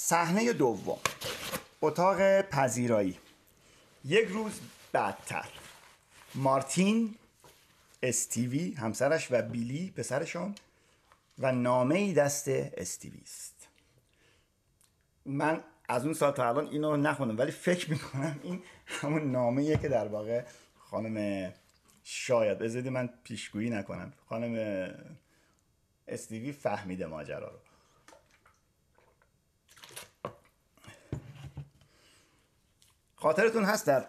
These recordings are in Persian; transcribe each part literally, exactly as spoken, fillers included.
صحنه دوم، اتاق پذیرایی. یک روز بعدتر مارتین، استیوی همسرش و بیلی پسرشون و نامه‌ای دست استیوی است. من از اون ساعت تا الان اینو نخوندم ولی فکر میکنم این همون نامه‌ایه که در واقع خانم، شاید بذارید من پیشگویی نکنم، خانم استیوی فهمیده ماجرا رو. خاطرتون هست در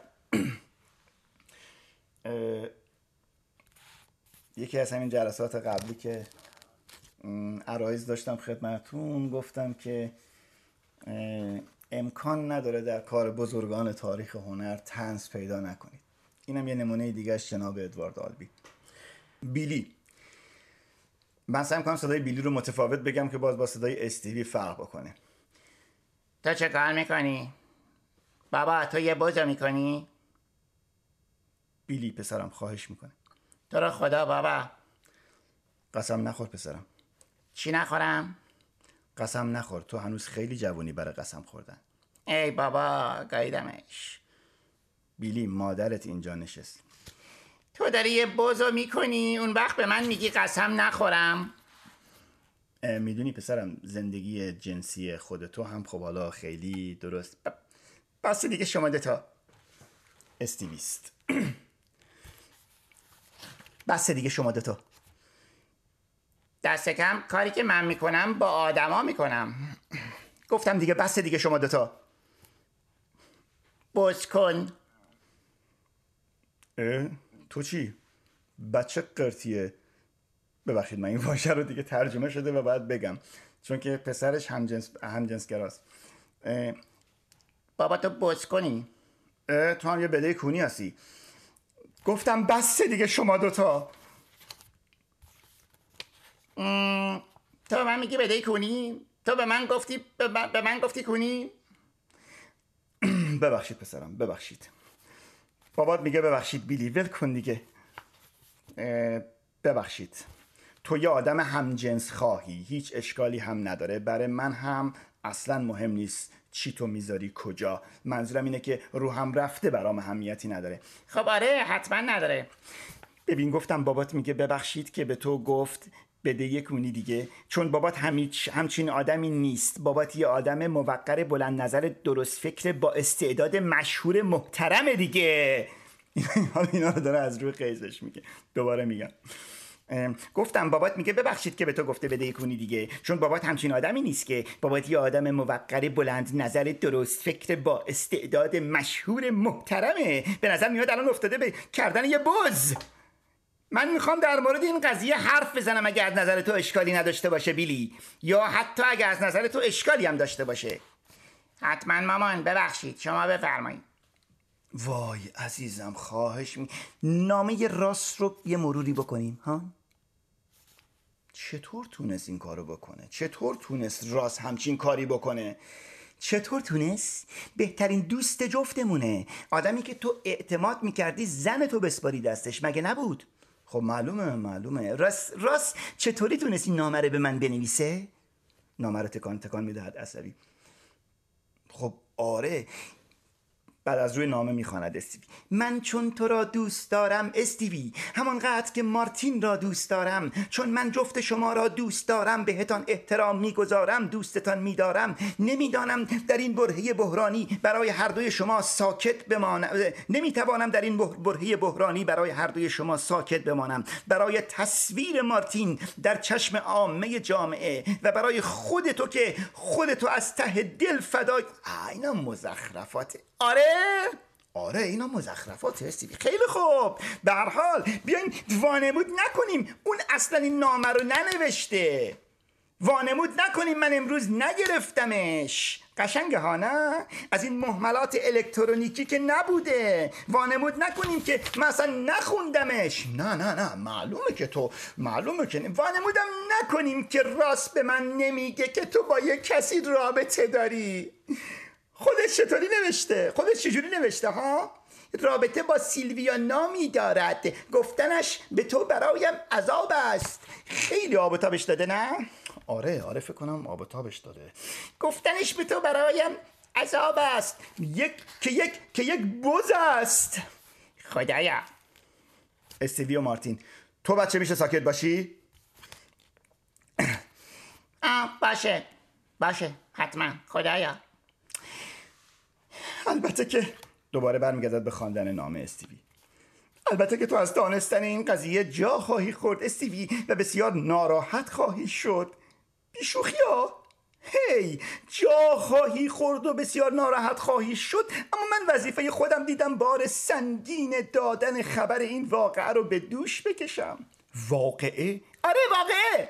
یکی از همین جلسات قبلی که عرایض داشتم خدمتتون گفتم که امکان نداره در کار بزرگان تاریخ هنر طنز پیدا نکنید. اینم یه نمونه دیگه از جناب ادوارد آلبی. بیلی، من سعی می‌کنم صدای بیلی رو متفاوت بگم که باز با صدای استیوی فرق بکنه. تو چه کار میکنی؟ بابا تو یه بوجه میکنی؟ بیلی پسرم خواهش میکنه. تو رو خدا بابا. قسم نخور پسرم. چی نخورم؟ قسم نخور، تو هنوز خیلی جوونی برای قسم خوردن. ای بابا گایدمش. بیلی مادرت اینجا نشست. تو داری یه بوزو میکنی اون وقت به من میگی قسم نخورم؟ میدونی پسرم زندگی جنسی خودتو هم خب حالا خیلی درست بس دیگه شما دوتا استیویست بس دیگه شما دوتا دست کم کاری که من میکنم با آدم ها میکنم. گفتم دیگه بس دیگه شما دوتا بوز کن. تو چی؟ بچه قرتیه. ببخشید من این واژه رو دیگه ترجمه شده و باید بگم چون که پسرش همجنس همجنسگراست. بابا تو بوز کنی؟ تو هم یه بله کونی هستی. گفتم بس دیگه شما دوتا. مم... تو به من میگی بله کونی؟ تو به من گفتی به من, به من گفتی کونی؟ ببخشید پسرم ببخشید. بابات میگه ببخشید بیلی ول کن دیگه. ببخشید تو یه آدم همجنس خواهی، هیچ اشکالی هم نداره، برای من هم اصلا مهم نیست چی تو میذاری کجا، منظورم اینه که روحم رفته برام اهمیتی نداره. خب آره حتما نداره. ببین گفتم بابات میگه ببخشید که به تو گفت بده یکونی دیگه، چون بابات همیچ همچین آدمی نیست. بابات یه آدم موقر بلند نظر درست فکر با استعداد مشهور محترم دیگه. اینا رو داره از روی قیزش میگه. دوباره میگم گفتم بابات میگه ببخشید که به تو گفته بده یکونی دیگه، چون بابات همچین آدمی نیست که. بابات یه آدم موقر بلند نظر درست فکر با استعداد مشهور محترمه. به نظر میاد الان افتاده به کردن یه بز. من میخوام در مورد این قضیه حرف بزنم اگه از نظر تو اشکالی نداشته باشه بیلی، یا حتی اگه از نظر تو اشکالی هم داشته باشه. حتما مامان ببخشید شما بفرمایید. وای عزیزم خواهش می نامه راست رو یه مروری بکنیم ها. چطور تونست این کارو بکنه؟ چطور تونست راست همچین کاری بکنه؟ چطور تونست؟ بهترین دوست جفتمونه، آدمی که تو اعتماد میکردی زن تو بسپاری دستش، مگه نبود؟ خب معلومه معلومه. راست راست چطوری تونستی نامه رو به من بنویسه؟ نامه رو تکان تکان میدهد عصبی. خب آره. بعد از روی نامه میخواند استیوی. من چون تو را دوست دارم استیوی، همانقدر که مارتین را دوست دارم، چون من جفت شما را دوست دارم، بهتان احترام میگذارم، دوستتان میدارم. نمیدانم در این برهه بحرانی برای هر دوی شما ساکت بمانم. نمیتوانم در این برهه بحرانی برای هر دوی شما ساکت بمانم. برای تصویر مارتین در چشم عامه جامعه و برای خود تو که خودتو از ته دل فدای. اینا مزخرفاته. آره آره اینا مزخرفات استیوی. خیلی خوب به هر حال بیاین وانمود نکنیم اون اصلا این نامه رو ننوشته. وانمود نکنیم من امروز نگرفتمش. قشنگه ها نه؟ از این محملات الکترونیکی که نبوده. وانمود نکنیم که من اصلا نخوندمش. نه نه نه معلومه که تو معلومه که وانمودم نکنیم که راست به من نمیگه که تو با یه کسی رابطه داری. خودش چطوری نوشته؟ خودش چجوری نوشته ها؟ رابطه با سیلویا نامی دارد، گفتنش به تو برایم عذاب است. خیلی آب و تابش داده نه؟ آره آره فکر کنم آب و تابش داده. گفتنش به تو برایم عذاب است، یک که یک که یک بز است. خدایا. استیوی و مارتین: تو بچه میشه ساکت باشی؟ آه باشه باشه حتما خدایا. البته که دوباره برمیگردد به خواندن نام استیوی. البته که تو از دانستن این قضیه جا خواهی خورد استیوی و بسیار ناراحت خواهی شد. بیشوخی ها، هی جا خواهی خورد و بسیار ناراحت خواهی شد. اما من وظیفه خودم دیدم بار سنگین دادن خبر این واقعه رو به دوش بکشم. واقعه؟ آره واقعه.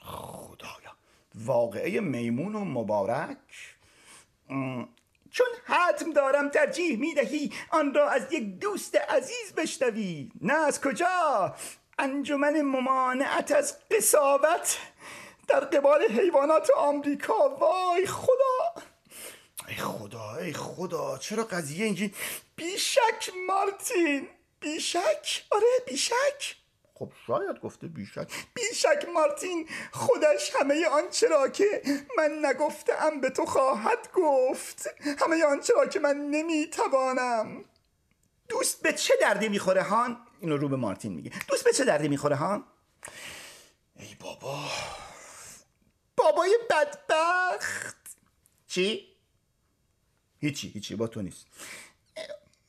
خدایا، واقعه میمون و مبارک؟ م... چون حتم دارم ترجیح میدهی آن را از یک دوست عزیز بشنوی. نه از کجا؟ انجمن ممانعت از قساوت در قبال حیوانات آمریکا. وای خدا، ای خدا، ای خدا، چرا قضیه اینجی؟ بیشک مارتین، بیشک، آره بیشک. خب شاید گفته بیشک. بیشک مارتین خودش همه آنچه را که من نگفتم به تو خواهد گفت، همه آنچه را که من نمیتوانم. دوست به چه دردی میخوره هان؟ اینو رو به مارتین میگه. دوست به چه دردی میخوره هان؟ ای بابا، بابای بدبخت. چی؟ هیچی هیچی، با تو نیست.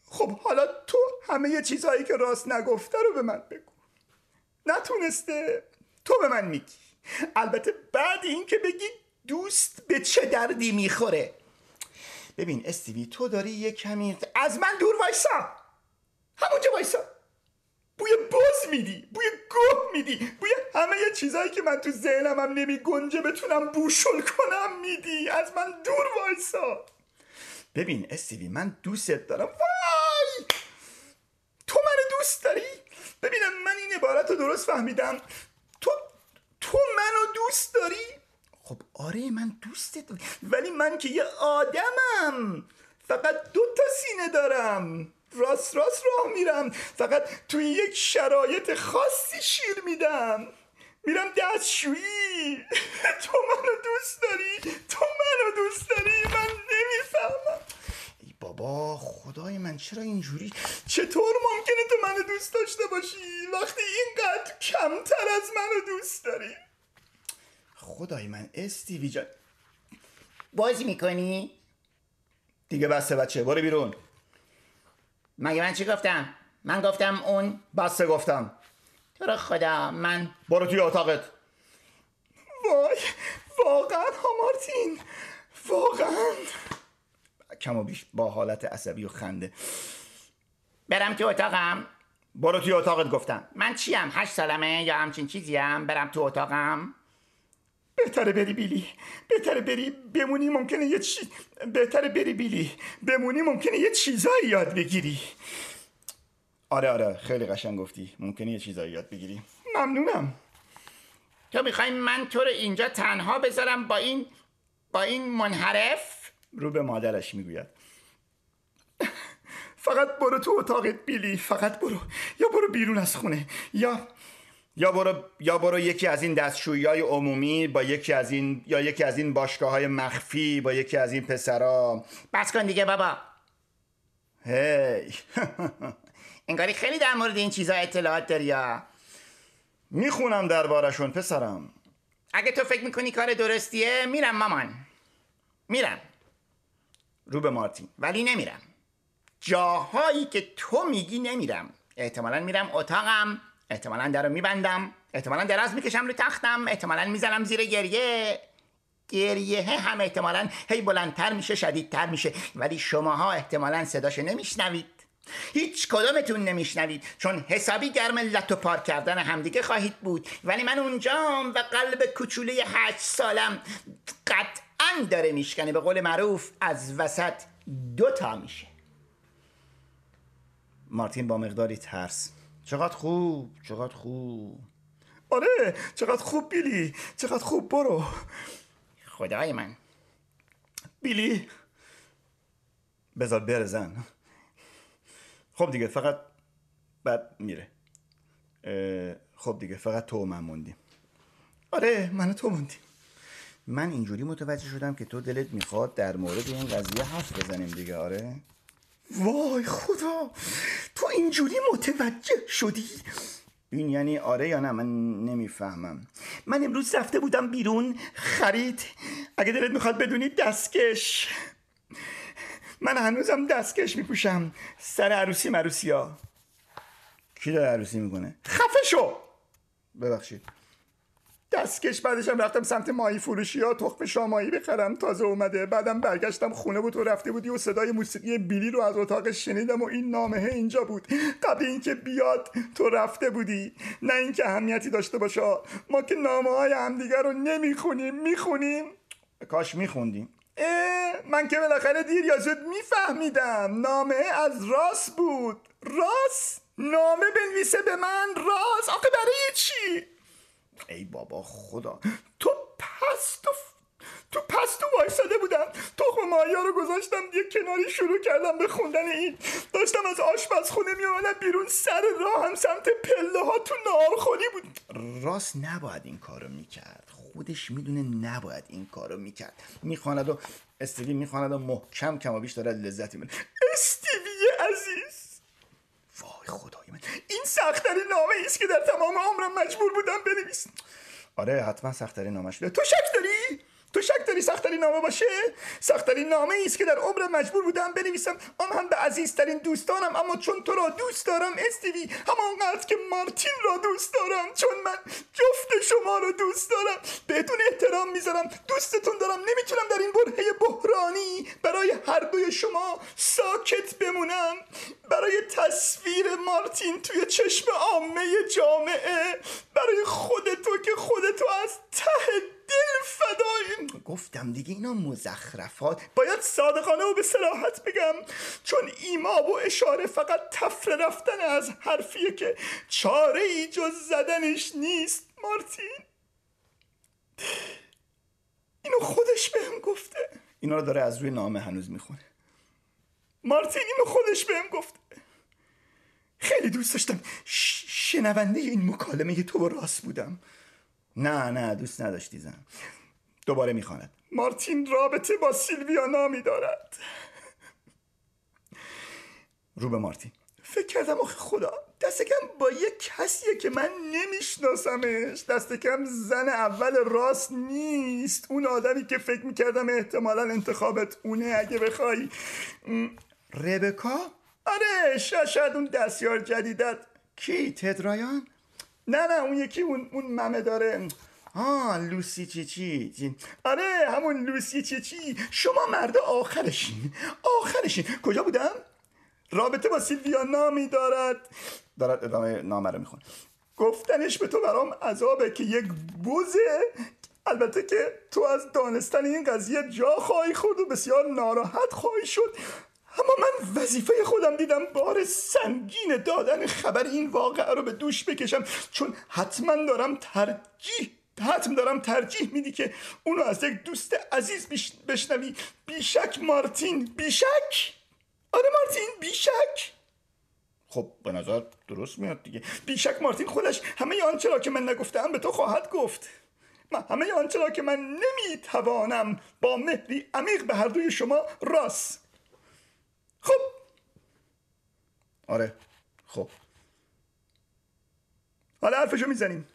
خب حالا تو همه چیزهایی که راست نگفته رو به من بگو. نتونسته تو به من میگی، البته بعد این که بگی دوست به چه دردی میخوره. ببین استیوی، تو داری یه کمی از من دور وایسا، همونجا وایسا. بوی بز میدی، بوی گوه میدی، بوی همه یه چیزایی که من تو ذهنم هم نمی گنجه بتونم بوشل کنم میدی. از من دور وایسا. ببین استیوی، من دوستت دارم. وای، تو من دوست داری؟ ببینم من این عبارت رو درست فهمیدم. تو تو منو دوست داری؟ خب آره من دوستت دارم، ولی من که یه آدمم، فقط دو تا سینه دارم، راست راست راه میرم، فقط توی یک شرایط خاصی شیر میدم، میرم دستشویی. تو منو دوست داری؟ تو منو دوست داری؟ من نمیفهمم. بابا خدای من، چرا اینجوری؟ چطور ممکنه تو منو دوست داشته باشی وقتی اینقدر کمتر از منو دوست داری؟ خدای من. استیوی جان، بازی میکنی؟ دیگه بسته بچه، برو بیرون. مگه من چی گفتم؟ من گفتم اون؟ بسته گفتم. تو رو خدا من. برو توی اتاقت. وای واقعا ها مارتین، واقعا. کم و بیش با حالت عصبی و خنده: برم تو اتاقم؟ برو توی اتاقت گفتم. من چیم؟ هشت سالمه یا همچین چیزیم؟ برم تو اتاقم؟ بهتره بری بیلی، بهتره بری بمونی، ممکنه یه چیز بهتره بری بیلی بمونی ممکنه یه چیزایی یاد بگیری. آره آره خیلی قشنگ گفتی، ممکنه یه چیزایی یاد بگیری. ممنونم. تو میخوای من تو رو اینجا تنها بذارم با این با این منحرف؟ رو به مادرش میگوید. فقط برو تو اتاقت بیلی، فقط برو، یا برو بیرون از خونه، یا یا برو یا برو یکی از این دستشویی‌های عمومی با یکی از این، یا یکی از این باشگاه‌های مخفی با یکی از این پسرا. بس کن دیگه بابا. هی انگاری خیلی در مورد این چیزا اطلاعات داری. یا میخونم دربارشون پسرم. اگه تو فکر میکنی کار درستیه، میرم مامان، میرم. رو به مارتین: ولی نمیرم جاهایی که تو میگی، نمیرم. احتمالا میرم اتاقم، احتمالا در رو میبندم، احتمالا دراز میکشم رو تختم، احتمالا میزنم زیر گریه. گریه هم احتمالا هی بلندتر میشه، شدیدتر میشه، ولی شماها احتمالا صداش نمیشنوید. هیچ کدومتون نمیشنوید، چون حسابی گرم لت و پار کردن همدیگه خواهید بود. ولی من اونجام و قلب کوچوله هشت سالم قطعاً داره میشکنه، به قول معروف از وسط دوتا میشه. مارتین با مقداری ترس: چقدر خوب، چقدر خوب. آره چقدر خوب بیلی، چقدر خوب. برو. خدای من. بیلی بذار برزن. خب دیگه فقط بعد میره. خب دیگه فقط تو و من موندیم. آره من و تو موندیم. من اینجوری متوجه شدم که تو دلت میخواد در مورد این قضیه حرف بزنیم دیگه. آره وای خدا، تو اینجوری متوجه شدی؟ این یعنی آره یا نه؟ من نمیفهمم. من امروز رفته بودم بیرون خرید، اگه دلت میخواد بدونی دستکش، من هنوزم دستکش میپوشم سر عروسی مروسی ها. کی داره عروسی میکنه؟ خفه شو. ببخشید. دستکش بعدشم رفتم سمت ماهی فروشی ها تخم شامایی بخرم، تازه اومده. بعدم برگشتم خونه بود و رفته بودی و صدای موسیقی بیلی رو از اتاقش شنیدم و این نامه اینجا بود. قبل اینکه بیاد تو رفته بودی. نه اینکه اهمیتی داشته باشه، ما که نامه های همدیگه رو نمیخونیم. میخونیم؟ کاش میخوندیم. من که بالاخره دیر یا زود میفهمیدم. نامه از راس بود. راس؟ نامه بنویسه به من راس؟ آخه برای چی؟ ای بابا خدا، تو پس تو ف... تو پس تو وایساده بودم، تخم ماهی‌ها رو گذاشتم یه کناری، شروع کردم به خوندن این. داشتم از آشپزخونه میومدم بیرون، سر راه هم سمت پله ها تو ناهارخوری بود. راست نباید این کارو میکرد، خودش میدونه نباید این کارو میکرد. میخواند و استیوی میخواند و محکم کم و بیش داره لذتی میبره. استیوی عزیز، وای خدای من، این سخت‌ترین نامه ایست که در تمام عمرم مجبور بودم بنویسم. آره حتما سخت‌ترین نامه شده. تو شک داری؟ تو شک داری سخت‌ترین نامه باشه؟ سخت‌ترین نامه ایست که در عمرم مجبور بودم بنویسم، آن هم به عزیزترین دوستانم. اما چون تو را دوست دارم استیوی، همانقدر که مارتین را دوست دارم، چون من جفت شما را دوست دارم، بهتون احترام میذارم، دوستتون دارم، نمیتونم در این برهه بحرانی برای هر دوی شما ساکت بمونم. برای تصویر مارتین توی چشم عامه جامعه، برای خودتو که خودتو از ته دل فدای. گفتم دیگه اینا مزخرفات. باید صادقانه و به صراحت بگم، چون ایما و اشاره فقط تفره رفتن از حرفیه که چاره ای جز زدنش نیست. مارتین اینو خودش بهم گفته. اینا رو داره از روی نامه هنوز میخونه. مارتین اینو خودش بهم گفته. خیلی دوست داشتم شنونده این مکالمه تو با راست بودم. نه نه دوست نداشتی زن. دوباره میخواند. مارتین رابطه با سیلویا نامی دارد. رو به مارتین. فکر کردم آخه خدا، دست کم با یه کسیه که من نمیشناسمش، دست کم زن اول راست نیست، اون آدمی که فکر میکردم احتمالا انتخابت اونه اگه بخوای. ربکا؟ آره شاید اون دستیار جدیدت. کی؟ تدرایان؟ نه نه اون یکی، اون, اون ممه داره. آه لوسی چی چی جین. آره همون لوسی چی چی. شما مرد آخرشین، آخرشین. کجا بودم؟ رابطه با سیلویا نامی دارد. دارد ادامه نامه رو میخونه. گفتنش به تو برام عذابه که یک بوزه، البته که تو از دانستن این قضیه جا خواهی خورد و بسیار ناراحت خواهی شد. اما من وظیفه خودم دیدم بار سنگین دادن خبر این واقعه رو به دوش بکشم، چون حتما دارم ترجیح حتما دارم ترجیح میدی که اونو از یک دوست عزیز بشنوی. بیشک مارتین، بیشک. آره مارتین بیشک. خب به نظر درست میاد دیگه. بیشک مارتین خودش همه آنچه را که من نگفتم به تو خواهد گفت. من همه آنچه را که من نمیتوانم با مهری عمیق به هر دوی شما راست. خب آره خب حالا حرفشو میزنیم.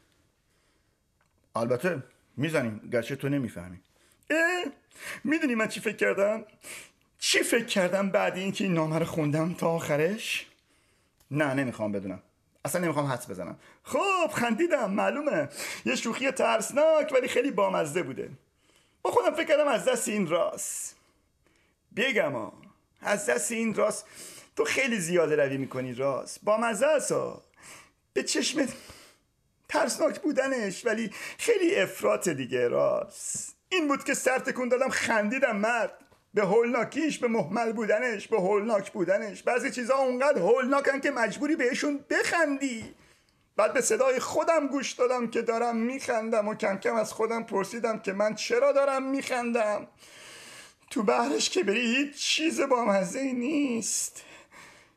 البته میزنیم، گرچه تو نمیفهمی. اه میدونی من چی فکر کردم؟ چی فکر کردم بعد اینکه این نامه رو خوندم تا آخرش؟ نه نمیخوام بدونم، اصلا نمیخوام حدس بزنم. خب خندیدم، معلومه یه شوخی ترسناک ولی خیلی بامزه بوده. با خودم فکر کردم از دست این راست بگم ها، از دست این راست. تو خیلی زیاده روی میکنی راست، بامزه است ها. به چشم ترسناک بودنش ولی خیلی افراط دیگه راست. این بود که سر تکون دادم خندیدم مرد. به هولناکیش، به محمل بودنش، به هولناک بودنش. بعضی چیزا اونقدر هولناکن که مجبوری بهشون بخندی. بعد به صدای خودم گوش دادم که دارم میخندم و کم کم از خودم پرسیدم که من چرا دارم میخندم. تو بحرش که بری هیچ چیز بامزه‌ای نیست.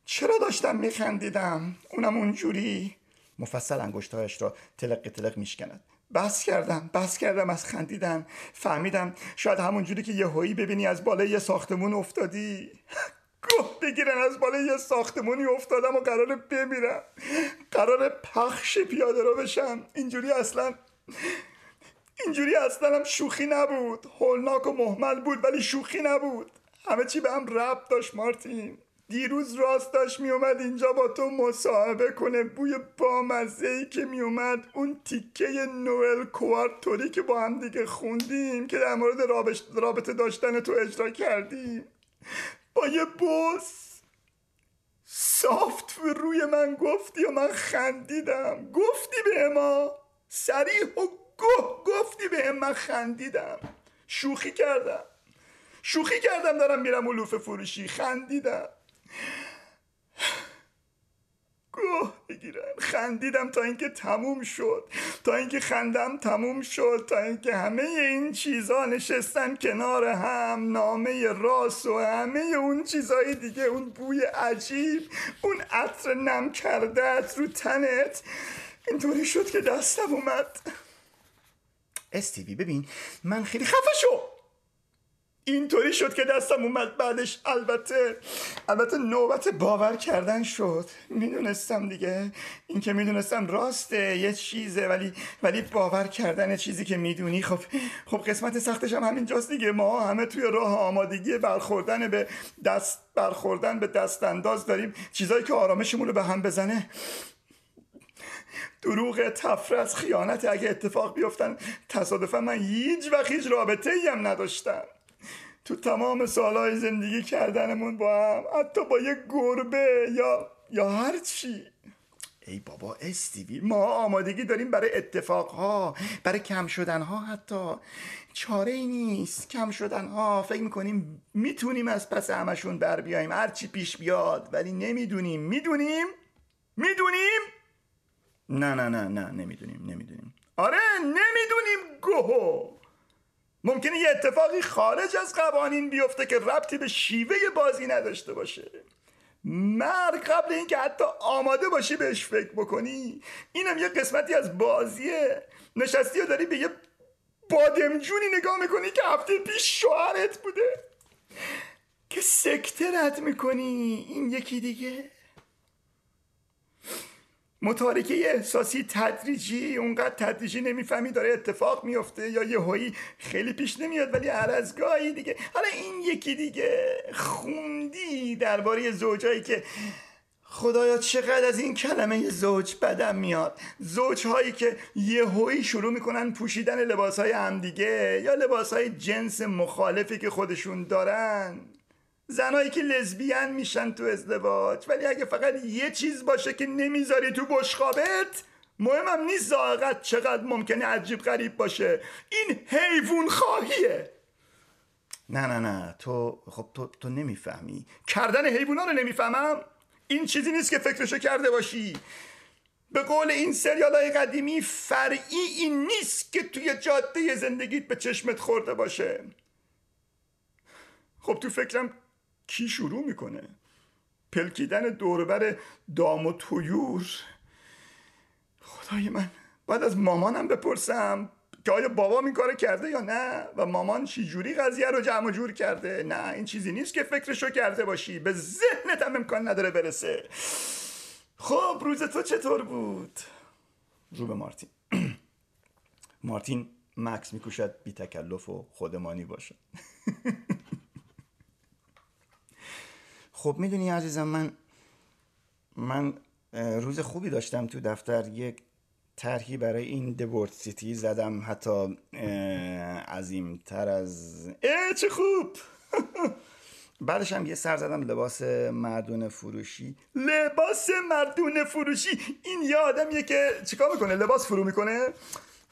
چرا داشتم میخندیدم؟ اونم اونجوری. مفصل انگشتهایش را تلق تلق میشکند. بس کردم بس کردم از خندیدن. فهمیدم شاید همون جوری که یهویی ببینی از بالای یه ساختمون افتادی. گوه بگیرن از بالای یه ساختمونی افتادم و قراره بمیرم، قراره پخش پیاده رو بشم. اینجوری اصلا اینجوری اصلا هم شوخی نبود، هولناک و مهمل بود ولی شوخی نبود. همه چی به هم ربط داشت مارتین. دیروز راست داشت می اومد اینجا با تو مصاحبه کنه، بوی بامزه‌ای که می اومد، اون تیکه نوئل کوارتوری که با هم دیگه خوندیم که در مورد رابطه داشتن تو اجرا کردیم، با یه بوس سافت روی من گفتی و من خندیدم. گفتی به ما صریح و گوه گفتی به من خندیدم. شوخی کردم شوخی کردم دارم میرم علوفه فروشی، خندیدم گوه بگیرم. خندیدم تا اینکه تموم شد، تا اینکه خندم تموم شد، تا اینکه همه این چیزا نشستن کنار هم، نامه راس و همه اون چیزای دیگه، اون بوی عجیب، اون عطر نم کردت رو تنت. اینطوری شد که دستم اومد. استیوی ببین من خیلی خفه شدم. اینطوری شد که دستم اومد. بعدش البته البته نوبت باور کردن شد. میدونستم دیگه، این که میدونستم راسته یه چیزه، ولی ولی باور کردن چیزی که میدونی، خب خب قسمت سختش هم همینجاست دیگه. ما همه توی راه آمادگی برخوردن به دست برخوردن به دست انداز داریم، چیزایی که آرامشمون رو به هم بزنه. دروغ، تفرس، خیانت. اگه اتفاق بیفتن تصادفا من هیچ وقت هیچ رابطه‌ای هم نداشتم. تو تمام سالهای زندگی کردنمون با هم، حتی با یه گربه یا یا هر چی. ای بابا استیوی، ما آمادگی داریم برای اتفاقها، برای کم شدنها. حتی چاره ای نیست کم شدنها. فکر میکنیم میتونیم از پس همشون بر بیاییم، هر چی پیش بیاد، ولی نمیدونیم. میدونیم میدونیم نه نه نه نه نمیدونیم نمیدونیم آره نمیدونیم. گوه ممکنه یه اتفاقی خارج از قوانین بیفته که ربطی به شیوه بازی نداشته باشه. مرگ قبل اینکه حتی آماده باشی بهش فکر بکنی. اینم یه قسمتی از بازیه. نشستی و داری به یه بادمجونی نگاه میکنی که هفته پیش شوهرت بوده که سکترت میکنی. این یکی دیگه متارکه احساسی تدریجی. اونقدر تدریجی نمیفهمی داره اتفاق میفته یا یهویی خیلی پیش نمیاد ولی هر از گاهی دیگه. حالا این یکی دیگه. خوندی درباره زوجایی که خدایا چقدر از این کلمه زوج بدم میاد، زوجهایی که یهویی شروع میکنن پوشیدن لباسهای همدیگه یا لباسهای جنس مخالفی که خودشون دارن. زنایی که لزبیان میشن تو ازدواج، ولی اگه فقط یه چیز باشه که نمیذاری تو بشقابت، مهمم نیست ذائقت چقدر ممکنه عجیب غریب باشه. این حیوان خواهیه. نه نه نه تو خب تو تو نمیفهمی. کردن حیونا رو نمیفهمم. این چیزی نیست که فکرشو کرده باشی. به قول این سریالای قدیمی فرعی این نیست که توی جاده زندگیت به چشمت خورده باشه. خب تو فکرم کی شروع میکنه پلکیدن دوربر دام و طیور؟ خدای من، باید از مامانم بپرسم که آیا بابا این کارو کرده یا نه و مامان چی جوری قضیه رو جمع و جور کرده. نه، این چیزی نیست که فکرشو کرده باشی. به ذهنت هم امکان نداره برسه. خب روز تو چطور بود؟ رو به مارتین. مارتین مکس میکوشد بی تکلف و خودمانی باشد. خب میدونی عزیزم، من من روز خوبی داشتم تو دفتر. یک طرحی برای این دبورت سیتی زدم، حتی عظیمتر از اه چه خوب. بعدش هم یه سر زدم لباس مردونه فروشی. لباس مردونه فروشی؟ این یه آدمیه که چیکار میکنه؟ لباس فرو میکنه؟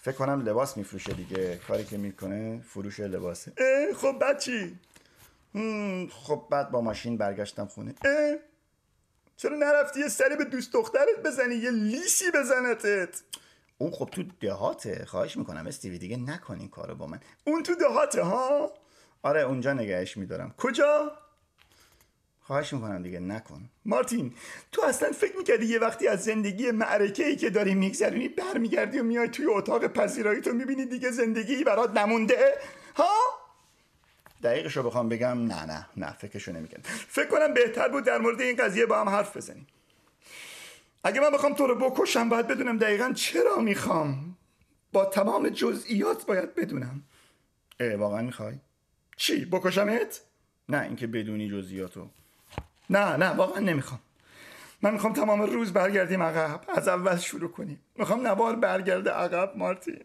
فکر کنم لباس میفروشه دیگه. کاری که میکنه فروش لباسه. اه خب بعد چی؟ خب بعد با ماشین برگشتم خونه. اه چرا نرفتی یه سری به دوست دخترت بزنی، یه لیسی بزنتت؟ اون خب تو دهاته. خواهش میکنم استیوی دیگه نکن این کارو با من. اون تو دهاته ها؟ آره اونجا نگهش میدارم. کجا؟ خواهش میکنم دیگه نکن. مارتین تو اصلا فکر میکردی یه وقتی از زندگی معرکه‌ای که داری میگذرونی برمیگردی و میای توی اتاق پذیرایی تو میبینی دیگه زندگی برات نمونده ها؟ دقیقشو بخوام بگم نه نه نه فکرشو نمیکنم. فکر کنم بهتر بود در مورد این قضیه با هم حرف بزنیم. اگه من بخوام تو رو بکشم باید بدونم دقیقاً چرا میخوام. با تمام جزئیات باید بدونم. واقعا میخوای؟ چی بکشمت؟ نه اینکه بدونی جزئیاتو. نه نه واقعا نمیخوام. من میخوام تمام روز برگردیم عقب، از اول شروع کنیم. میخوام نوار برگرده عقب مارتین.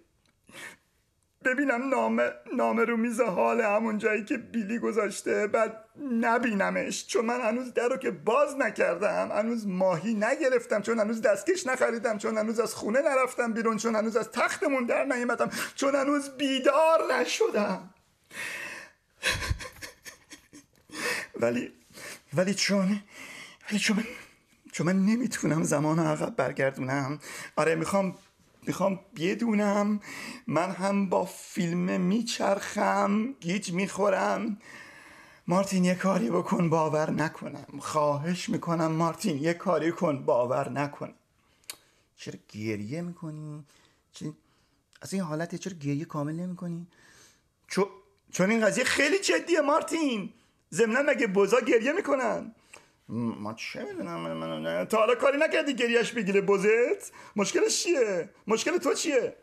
ببینم نامه نامه رو میز حال همون جایی که بیلی گذاشته، بعد نبینمش چون من هنوز در رو که باز نکردم، هنوز ماهی نگرفتم، چون هنوز دستکش نخریدم، چون هنوز از خونه نرفتم بیرون، چون هنوز از تختمون در نیامدم، چون هنوز بیدار نشدم. ولی ولی چون ولی چون من چون من نمیتونم زمان عقب برگردونم. آره میخوام میخوام بدونم من هم با فیلم میچرخم، گیج میخورم. مارتین یه کاری بکن باور نکنم. خواهش میکنم مارتین یه کاری کن باور نکنم. چرا گریه میکنی؟ چرا از این حالت چرا گریه کامل نمیکنی؟ چون چون این قضیه خیلی جدیه مارتین. ضمناً مگه بزا گریه میکنن؟ ما چه میدونم من من تا حالا کاری نکردی گریهش بگیره بزت؟ مشکلش چیه؟ مشکل تو چیه؟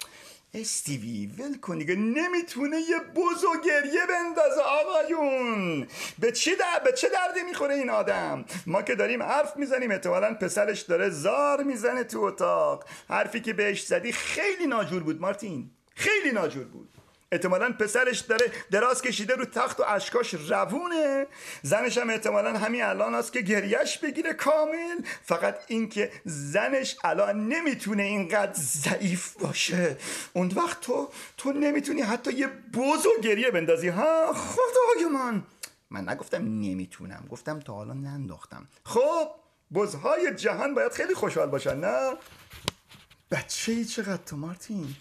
استیوی ول کن دیگه، نمیتونه یه بزو گریه بندازه آقایون. به چه در... به چه دردی میخوره این آدم؟ ما که داریم حرف میزنیم احتمالاً پسرش داره زار میزنه تو اتاق. حرفی که بهش زدی خیلی ناجور بود مارتین، خیلی ناجور بود. احتمالاً پسرش داره دراز کشیده رو تخت و اشکاش روونه. زنش هم احتمالاً همین الان هست که گریهش بگیره کامل. فقط این که زنش الان نمیتونه اینقدر ضعیف باشه. اون وقت تو تو نمیتونی حتی یه بوزو گریه بندازی ها؟ خدای من من نگفتم نمیتونم، گفتم تا حالا ننداختم. خب بزهای جهان باید خیلی خوشحال باشن نه؟ بچه‌ای چقدر تو مارتین؟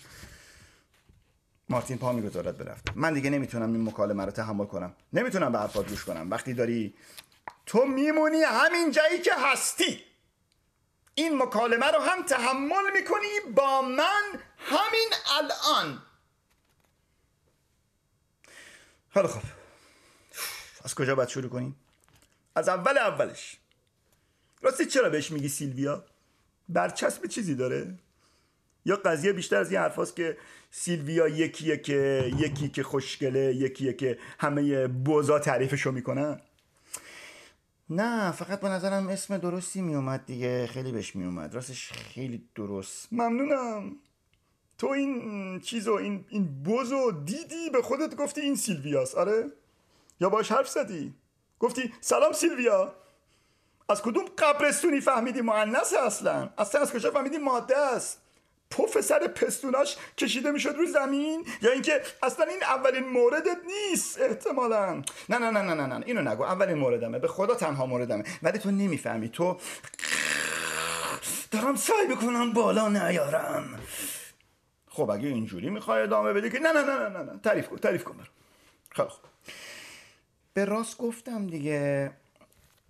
مارتین پا میگذارد برفت. من دیگه نمیتونم این مکالمه رو تحمل کنم، نمیتونم به حرفات گوش کنم. وقتی داری تو میمونی همین جایی که هستی، این مکالمه رو هم تحمل میکنی با من همین الان. خیلی خب از کجا باید شروع کنیم؟ از اول اولش. راستی چرا بهش میگی سیلویا؟ برچسب چیزی داره؟ یا قضیه بیشتر از این حرف هاست که سیلویا یکیه که یکی که خوشگله، یکیه که همه بوزا تعریفشو میکنن؟ نه فقط به نظرم اسم درستی میومد دیگه، خیلی بهش میومد. راستش خیلی درست. ممنونم. تو این چیزو این این بوزو دیدی به خودت گفتی این سیلویاست؟ آره. یا باش حرف زدی گفتی سلام سیلویا؟ از کدوم قبرستونی فهمیدی مؤنثه؟ اصلا اصلا از کجا فهمیدی ماده است؟ پف سر پستوناش کشیده میشد رو زمین؟ یا اینکه اصلا این اولین موردت نیست احتمالاً؟ نه نه نه نه نه اینو نگو، اولین موردمه، به خدا تنها موردمه. ولی تو نمیفهمی، تو دارم سعی بکنم بالا نیارم. خب اگه اینجوری میخوای ادامه بده که نه نه نه نه نه تعریف کن تعریف کن برام. خب به راست گفتم دیگه.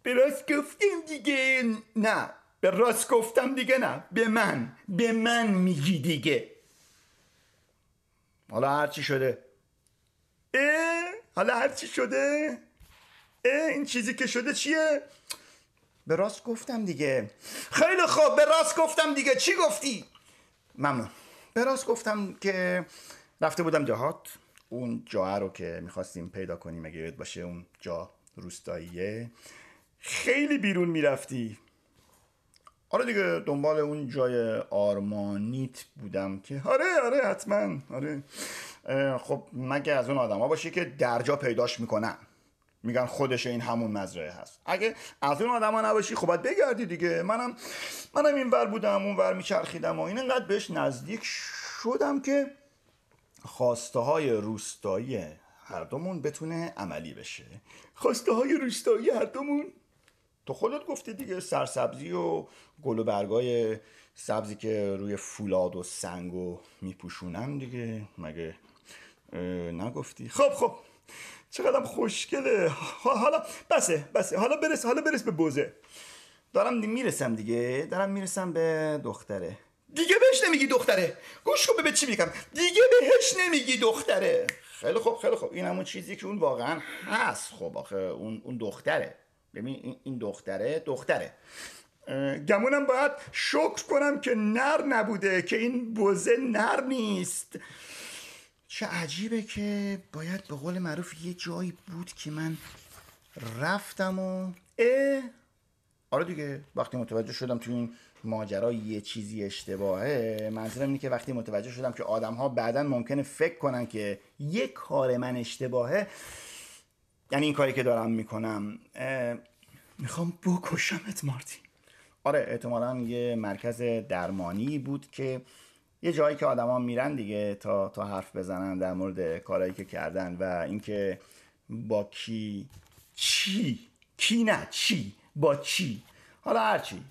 به راست گفتم دیگه نه به راست گفتم دیگه نه به من به من میگی دیگه. حالا هرچی شده اه حالا هرچی شده اه این چیزی که شده چیه؟ به راست گفتم دیگه. خیلی خوب به راست گفتم دیگه چی گفتی؟ ممنون. به راست گفتم که رفته بودم دهات، اون جا رو که میخواستیم پیدا کنیم اگه یاد باشه، اون جا روستاییه. خیلی بیرون میرفتی. آره دیگه دنبال اون جای آرمانیت بودم که آره آره حتما آره. خب مگه از اون آدم ها باشی که درجا پیداش میکنن میگن خودش این همون مزرعه هست؟ اگه از اون آدم ها نباشی خب باید بگردی دیگه. منم منم این ور بودم اون ور میچرخیدم و این انقدر بهش نزدیک شدم که خواسته های روستایی هر دومون بتونه عملی بشه. خواسته های روستایی هر دومون؟ تو خودت گفتی دیگه، سرسبزی و گل و برگای سبزی که روی فولاد و سنگو میپوشونم دیگه. مگه نگفتی؟ خب خب چقدرم خوشگله. حالا بسه بسه حالا برس حالا برس به بوزه. دارم میرسم دیگه، دارم میرسم به دختره. دیگه بهش نمیگی دختره. گوش کن به چی میگم. دیگه بهش نمیگی دختره. خیلی خوب خیلی خوب. این همون چیزی که اون واقعا هست. خب آخه اون اون دختره. ببین این دختره دختره. گمونم باید شکر کنم که نر نبوده، که این بوزه نر نیست. چه عجیبه که باید به قول معروف یه جایی بود که من رفتم و اه آره دیگه. وقتی متوجه شدم تو این ماجرا یه چیزی اشتباهه، منظورم اینه که وقتی متوجه شدم که آدم‌ها بعداً ممکنه فکر کنن که یه کار من اشتباهه، یعنی این کاری که دارم میکنم. میخوام بکشمت مارتین. آره احتمالاً یه مرکز درمانی بود که یه جایی که آدما میرن دیگه تا تا حرف بزنن در مورد کارهایی که کردن و اینکه با کی چی کی نه چی با چی، حالا هر چی.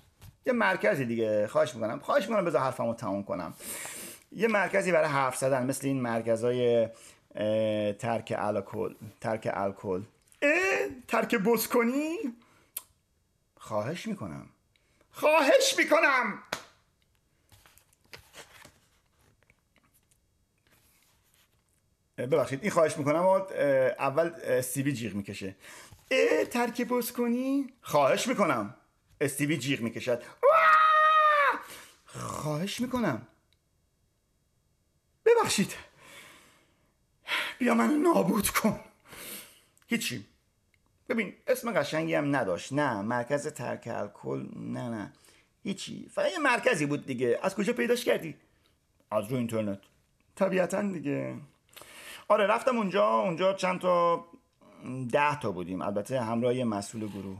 یه مرکزی دیگه. خواهش میکنم خواهش میکنم بذار حرفمو تموم کنم. یه مرکزی برای حرف زدن، مثل این مرکزهای ترک الکل. ترک الکل ترک بز کنی. خواهش میکنم خواهش میکنم. ببخشید این خواهش میکنم اول سیوی جیغ میکشه. اه ترک بز کنی. خواهش میکنم. استیوی جیغ میکشد. خواهش میکنم. ببخشید بیا منو نابود کن. هیچی. ببین اسم قشنگی هم نداشت. نه مرکز ترک الکل، نه نه هیچی. فقط یه مرکزی بود دیگه. از کجا پیداش کردی؟ از روی اینترنت طبیعتا دیگه. آره رفتم اونجا. اونجا چند تا ده تا بودیم، البته همراه یه مسئول گروه.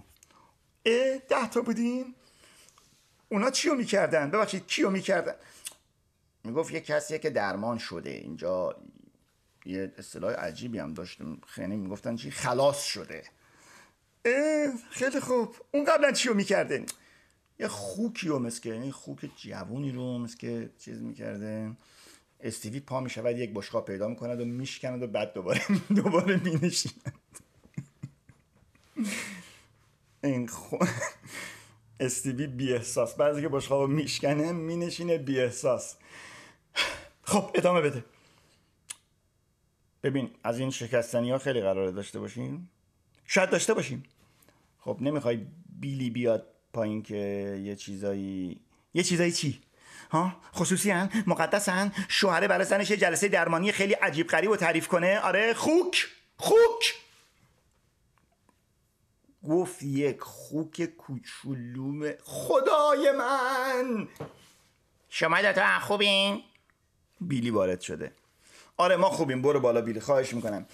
اه ده تا بودیم. اونا چیو میکردن؟ ببخشید کیو میکردن؟ میگفت یه کسیه که درمان شده. اینجا یه اصطلاح عجیبی هم داشتم، خیلی میگفتن چی؟ خلاص شده. اه خیلی خوب. اون قبلا چیو میکرده؟ یه خوکیو مسکه، یه خوک جوونی رو مسکه چیز میکرده. استیوی پا میشود، یک بشقا پیدا میکند و میشکند و بعد دوباره دوباره مینشیند. این خو... استیوی بی احساس بعضی که بشقا میشکنه مینشینه بی احساس. خب ادامه بده. ببین از این شکستنی ها خیلی قراره داشته باشیم. شاید داشته باشیم. خب نمیخوای بیلی بیاد پایین که یه چیزایی یه چیزایی چی؟ ها خصوصی هن مقدس هن شوهره برای زنش یه جلسه درمانی خیلی عجیب غریب و تعریف کنه. آره خوک خوک. گفت یک خوک کوچولومه. خدای من شما دوتا خوبین؟ بیلی وارد شده. آره ما خوبیم. برو بالا بیلی خواهش میکنم.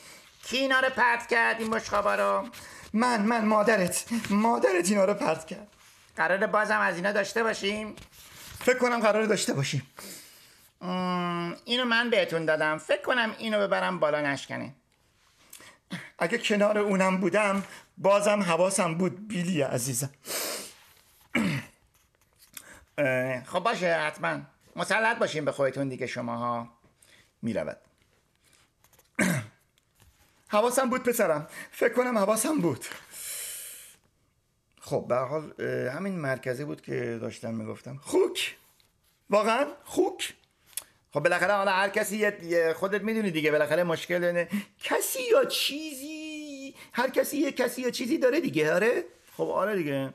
کی اینا رو پرت کرد این بشقابا رو؟ من من مادرت مادرت اینا رو پرت کرد. قراره بازم از اینا داشته باشیم؟ فکر کنم قراره داشته باشیم. اینو من بهتون دادم. فکر کنم اینو ببرم بالا نشکنه. اگه کنار اونم بودم بازم حواسم بود بیلی عزیزم. خب باشه حتما. مسلط باشیم به خودتون دیگه شماها. میرود. حواسم بود پسرم. فکر کنم حواسم بود. خب به هر حال همین مرکزی بود که داشتم میگفتم. خوک واقعا خوک. خب بالاخره حالا هر کسی خودت میدونی دیگه. بالاخره مشکل نه کسی یا چیزی، هر کسی یه کسی یا چیزی داره دیگه. آره خب آره دیگه.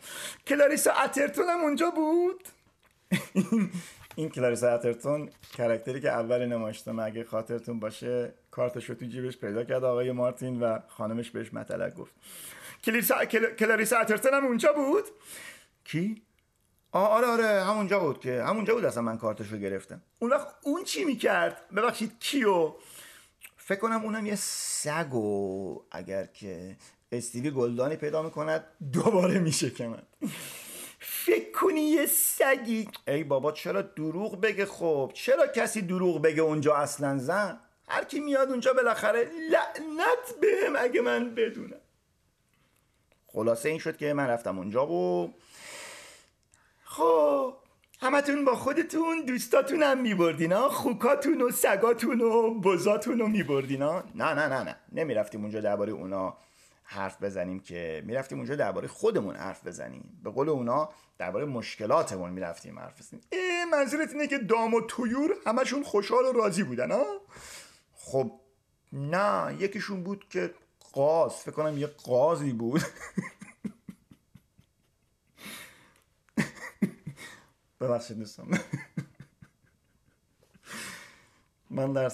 کلاریسا اترتون هم اونجا بود. این کلاریسا اترتون کاراکتری که اول نماشتم اگه خاطرتون باشه کارتش رو تو جیبش پیدا کرد آقای مارتین و خانمش بهش مطلق گفت. کلاریسا کلاریسا اترتون هم اونجا بود. کی؟ آره آره همونجا بود که همونجا بود اصلا من کارتش رو گرفتم. اون وقت اون چی میکرد؟ ببخشید کیو؟ فکر کنم اونم یه سگو اگر که استیوی گلدانی پیدا میکند دوباره میشکند. فکر کنی یه سگی. ای بابا چرا دروغ بگه؟ خب چرا کسی دروغ بگه اونجا اصلا؟ زن هر کی میاد اونجا بالاخره لعنت بهم اگه من بدونم. خلاصه این شد که من رفتم اونجا و خب همتون با خودتون دوستاتون هم میبردین ها؟ خوکاتون و سگاتون و بزاتون رو میبردین ها؟ نه نه نه نه نمیرفتیم اونجا درباره اونا حرف بزنیم که، میرفتیم اونجا درباره خودمون حرف بزنیم، به قول اونا درباره مشکلاتمون میرفتیم حرف بزنیم. ای منظورت اینه که دام و طیور همشون خوشحال و راضی بودن ها؟ خب نه، یکیشون بود که قاز، فکر کنم یه قازی بود. ببخشید دوستان، من در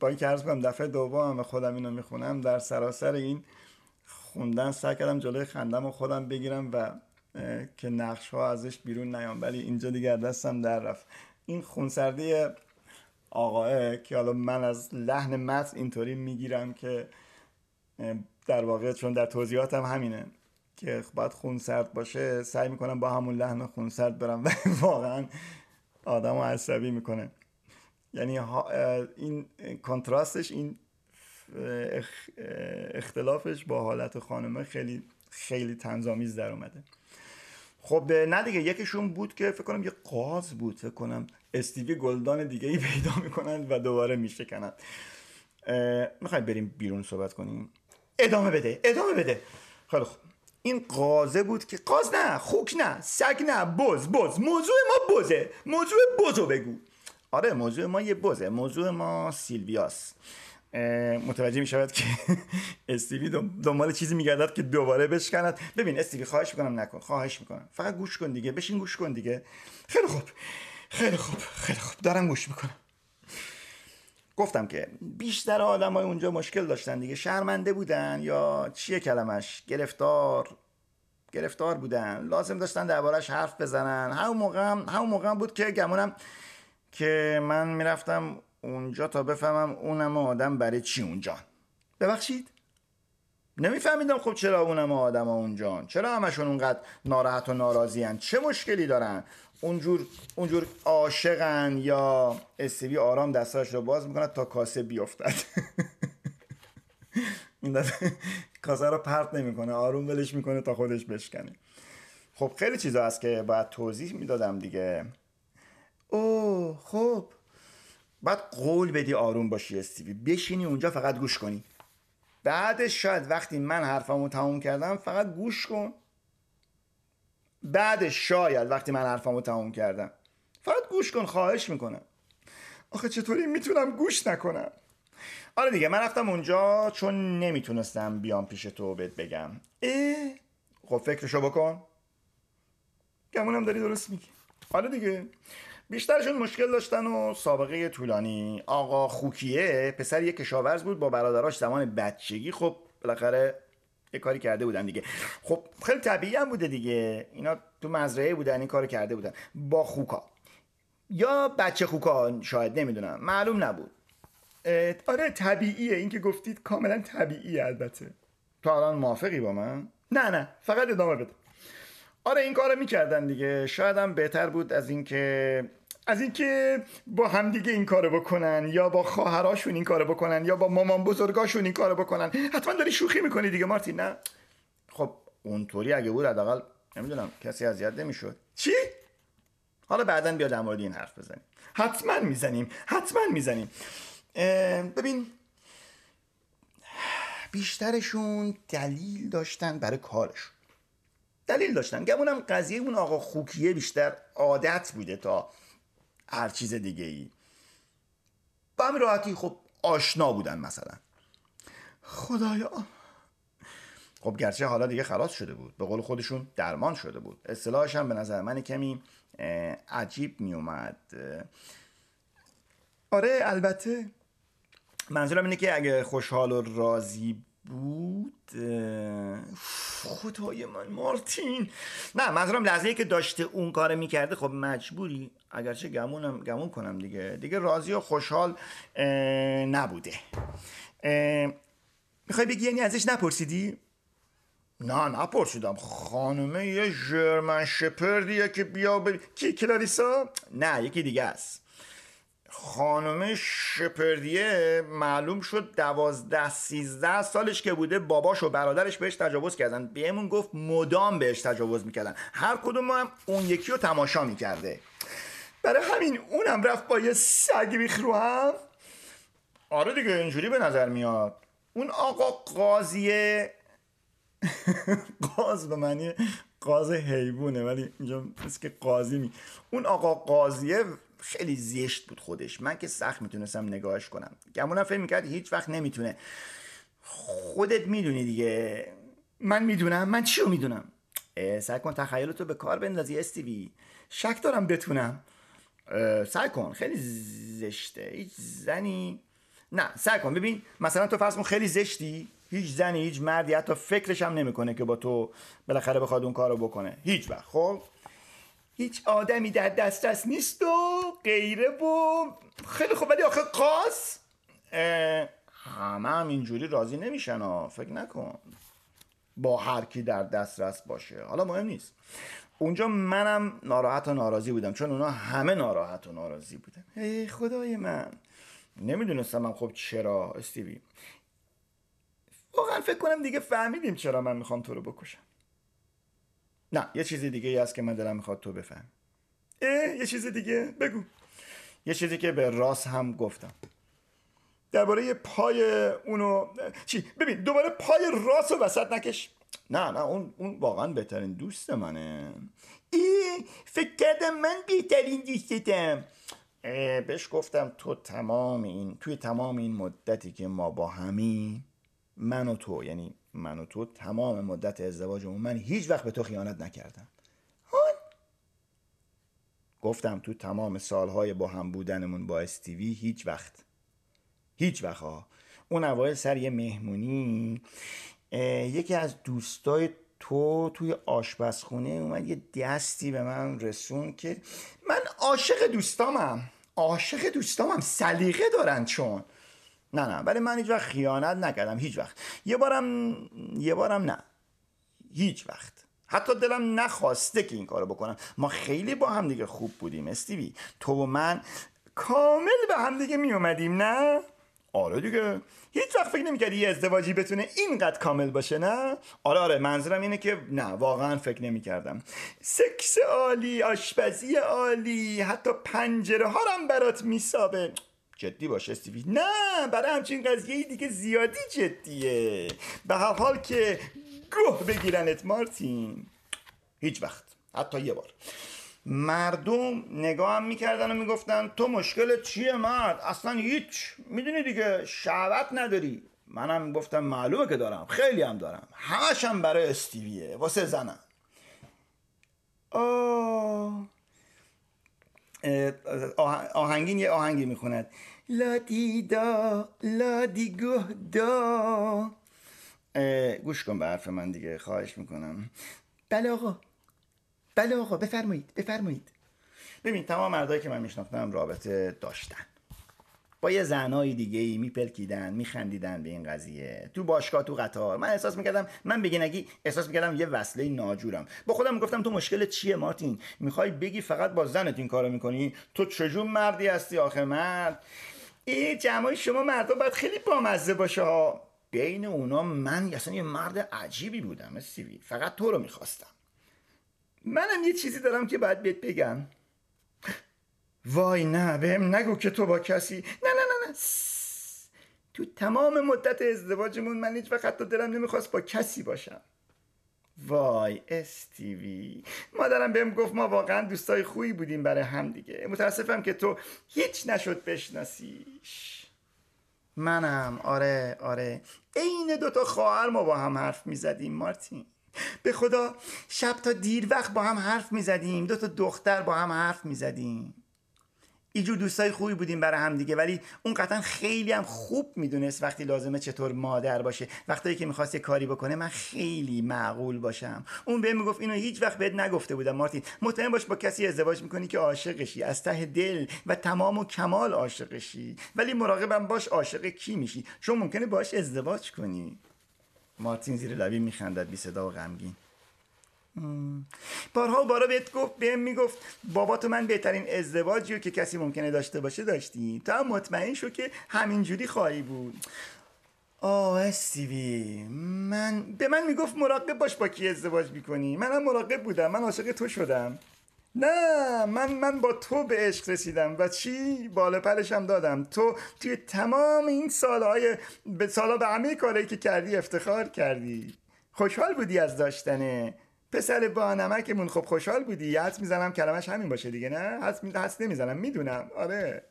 با اینکه عرض کنم دفعه دوم خودم اینو میخونم، در سراسر این خوندن سعی کردم جلوی خندم رو خودم بگیرم و که نقش ها ازش بیرون نیام، ولی اینجا دیگه دستم در رفت. این خونسردی آقاه که حالا من از لحن متن اینطوری میگیرم که در واقع چون در توضیحاتم همینه که باید خونسرد باشه، سعی میکنم با همون لحن خونسرد برم و واقعا آدم رو عصبی میکنه. یعنی این کنتراستش، این اختلافش با حالت خانمه خیلی خیلی طنزآمیز در اومده. خب نه دیگه، یکیشون بود که فکر کنم یه قاز بود، فکر کنم استیوی گلدان دیگه ای پیدا میکنند و دوباره میشکنند. میخواید بریم بیرون صحبت کنیم؟ ادامه بده ادامه بده. خیلی خوب، این قازه بود که قاز نه، خوک نه، سگ نه، بز. بز موضوع ما بزه. موضوع بزو بگو. آره موضوع ما یه بزه، موضوع ما سیلویاست. متوجه می شود که استیوی دنبال چیزی میگردد که دوباره بشکند. ببین استیوی خواهش میکنم نکن، خواهش میکنم فقط گوش کن دیگه، بشین گوش کن دیگه. خیلی خوب خیلی خوب خیلی خوب دارم گوش میکنم. گفتم که بیشتر آدمای اونجا مشکل داشتن دیگه، شرمنده بودن یا چیه کلمش، گرفتار گرفتار بودن، لازم داشتن دربارش حرف بزنن. همون موقع هم همون موقع بود که گمونم که من میرفتم اونجا تا بفهمم اونم آدم برای چی اونجا. ببخشید نمیفهمیدم خب چرا اونم آدم اونجا، چرا همشون اونقدر ناراحت و ناراضی ان، چه مشکلی دارن، اونجور اونجور عاشقن یا استیوی آرام دستاش رو باز میکنه تا کاسه بیافتد. این دفعه کاسه رو پرت نمیکنه، آروم ولش میکنه تا خودش بشکنه. خب خیلی چیزا هست که باید توضیح میدادم دیگه. اوه خب بعد قول بدی آروم باشی استیوی، بشینی اونجا فقط گوش کنی. بعدش شاید وقتی من حرفامو تموم کردم فقط گوش کن بعدش شاید وقتی من حرفامو تموم کردم فقط گوش کن، خواهش میکنم. آخه چطوری میتونم گوش نکنم؟ آره دیگه، من رفتم اونجا چون نمیتونستم بیام پیش تو بهت بگم. اه خب فکرشو بکن، گمونم داری درست میگی. آره دیگه، بیشترشون مشکل داشتن و سابقه طولانی. آقا خوکیه پسر یک کشاورز بود، با برادراش زمان بچگی خب بالاخره یه کاری کرده بودن دیگه. خب خیلی طبیعی هم بوده دیگه، اینا تو مزرعه بودن، این کارو کرده بودن با خوکا یا بچه خوکا، شاید نمیدونم، معلوم نبود. آره طبیعیه، این که گفتید کاملا طبیعیه. البته تو الان موافقی با من؟ نه نه فقط ادامه بده. آره این کارو میکردن دیگه، شاید هم بهتر بود از اینکه از اینکه با همدیگه این کارو بکنن، یا با خواهراشون این کارو بکنن، یا با مامان بزرگاشون این کارو بکنن. حتما داری شوخی میکنی دیگه مارتین، نه؟ خب اونطوری اگه بود حداقل نمیدونم کسی اذیت نمیشد. چی؟ حالا بعداً بیا در مورد این حرف بزنیم. حتما میزنیم، حتما میزنیم. ببین بیشترشون دلیل داشتن برای کارشون، دلیل داشتن. گمونم قضیه اون آقا خوکیه بیشتر عادت بوده تا هر چیز دیگه ای. با هم راحتی خب آشنا بودن مثلا. خدایا خب گرچه حالا دیگه خلاص شده بود، به قول خودشون درمان شده بود. اصطلاحش هم به نظر من کمی عجیب می اومد. آره البته منظورم اینه که اگه خوشحال و راضی بود. خدای من مارتین، نه منظورم لحظه‌ای که داشته اون کار میکرده خب مجبوری، اگرچه گمونم گمون کنم دیگه دیگه راضی و خوشحال نبوده. میخوای بگی یعنی ازش نپرسیدی؟ نه نپرسیدم. خانمه یه ژرمن شپردیه که بیا ببین. کی؟ کلاریسا؟ نه یکی دیگه است. خانم شپردیه معلوم شد دوازده سیزده سالش که بوده باباش و برادرش بهش تجاوز کردن. بهمون گفت مدام بهش تجاوز میکردن، هر کدوم هم اون یکی رو تماشا میکرده. برای همین اونم رفت با یه سگ بیخ رو هم. آره دیگه اینجوری به نظر میاد. اون آقا قاضیه قاض به معنی قاض حیوانه، ولی اینجا مثل که قاضی می اون آقا قاضیه خیلی زشت بود خودش. من که سخت میتونستم نگاهش کنم، گمونم فکر میکرد هیچ وقت نمیتونه. خودت میدونی دیگه. من میدونم. من چی رو میدونم؟ سعی کن تخیلتو به کار بندازی استیوی. شک دارم بتونم. سعی کن. خیلی زشته. هیچ زنی نه سعی کن ببین، مثلا تو فرض کن خیلی زشتی، هیچ زنی هیچ مردی حتی فکرش هم نمیکنه که با تو بالاخره بخواد اون کارو بکنه هیچ وقت. خب هیچ آدمی در دسترس نیست و غیره و خیلی خوب. ولی آخه قاص همه هم اینجوری راضی نمیشن ها. فکر نکن با هر کی در دسترس باشه، حالا مهم نیست. اونجا منم ناراحت و ناراضی بودم چون اونا همه ناراحت و ناراضی بودن. ای خدای من، نمیدونستم من. خب چرا استیوی؟ واقعا فکر کنم دیگه فهمیدیم چرا من میخوام تو رو بکشم. نه یه چیز دیگه ای هست که من دلم میخواد تو بفهم. اه یه چیز دیگه بگو. یه چیزی که به راس هم گفتم درباره پای اونو. چی؟ ببین دوباره پای راس رو وسط نکش. نه نه اون, اون واقعا بهترین دوست منه. ای فکر کردم من بهترین دوستتم. بهش گفتم تو تمام این توی تمام این مدتی که ما با همی، من و تو یعنی من و تو، تمام مدت ازدواجمون من هیچ وقت به تو خیانت نکردم. هون گفتم تو تمام سالهای با هم بودنمون با استیوی هیچ وقت هیچ وقت ها. اون اوایل سر یه مهمونی یکی از دوستای تو توی آشپزخونه اومد یه دستی به من رسون که من عاشق دوستامم عاشق دوستامم سلیقه دارن چون. نه نه ولی من هیچ وقت خیانت نکردم هیچ وقت. یه بارم یه بارم نه هیچ وقت. حتی دلم نخواسته که این کارو بکنم. ما خیلی با هم دیگه خوب بودیم استیوی. تو و من کامل به هم دیگه می اومدیم نه؟ آره دیگه. هیچ وقت فکر نمی‌کردی یه ازدواجی بتونه اینقدر کامل باشه نه؟ آره آره منظورم اینه که نه واقعا فکر نمی‌کردم. سکس عالی، آشپزی عالی، حتی پنجره ها هم برات میسابه. جدی باشه استیوی. نه برای همچین قضیه دیگه زیادی جدیه. به هر حال که گوه بگیرنت مارتین. هیچ وقت. حتی یه بار مردم نگاهم میکردن و میگفتن تو مشکل چیه مرد؟ اصلا هیچ، میدونی دیگه شهوت نداری. منم میگفتم معلومه که دارم، خیلی هم دارم، همش هم برای استیویه، واسه زنم. آه آه آهنگین یه آهنگی میخوند لا دی دا لا دی گه دا. گوش کن به حرف من دیگه خواهش میکنم. بله آقا بله آقا بفرمایید بفرمایید. ببین تمام مردایی که من میشناختم رابطه داشتن با یه زنای دیگه‌ای، میپلکیدن میخندیدن به این قضیه تو باشگاه تو قطار. من احساس میکردم من بگینگی احساس میکردم یه وصله ناجورم. با خودم میگفتم تو مشکل چیه مارتین؟ میخوای بگی فقط با زنت این کارو میکنی؟ تو چجور مردی هستی آخه مرد؟ این جمعای شما مردا باید خیلی بامزه باشه ها. بین اونا من اصلا یه مرد عجیبی بودم استیوی. فقط تو رو میخواستم. منم یه چیزی دارم که باید بهت بگم. وای نه بهم نگو که تو با کسی. نه نه نه نه سس. تو تمام مدت ازدواجمون من هیچ وقت حتی دلم نمیخواست با کسی باشم. وای استیوی، مادرم بهم گفت ما واقعا دوستای خوبی بودیم برای هم دیگه. متاسفم که تو هیچ نشد بشناسیش. منم آره آره عین دوتا خواهر ما با هم حرف میزدیم مارتین. به خدا شب تا دیر وقت با هم حرف میزدیم. دوتا دختر با هم حرف میزدیم. اینجور دوستای خوبی بودیم برای هم دیگه. ولی اون قطعا خیلی هم خوب میدونست وقتی لازمه چطور مادر باشه. وقتی که میخواست یه کاری بکنه من خیلی معقول باشم. اون بهم میگفت اینو هیچ وقت بهت نگفته بودم مارتین، مطمئن باش با کسی ازدواج میکنی که عاشقشی از ته دل و تمام و کمال عاشقشی، ولی مراقبم باش عاشق کی میشی چون ممکنه باش ازدواج کنی. مارتین زیر لبی میخندد بی صدا و غمگین. بارها و بارها بهت گفت بهم میگفت بابا تو من بهترین ازدواجیو که کسی ممکنه داشته باشه داشتی، تا مطمئن شو که همینجوری خواهی بود. آه استیوی، من به من میگفت مراقب باش با کی ازدواج میکنی. منم مراقب بودم، من عاشق تو شدم. نه من من با تو به عشق رسیدم و چی بالا پلشم دادم. تو توی تمام این سالهای به سالا به همه کارهایی که کردی افتخار کردی، خوشحال بودی از داشتنه پسر با نمکمون. خب خوشحال بودی، حدس میزنم کلمش همین باشه دیگه. نه حدس می... حدس نمیزنم، میدونم. آره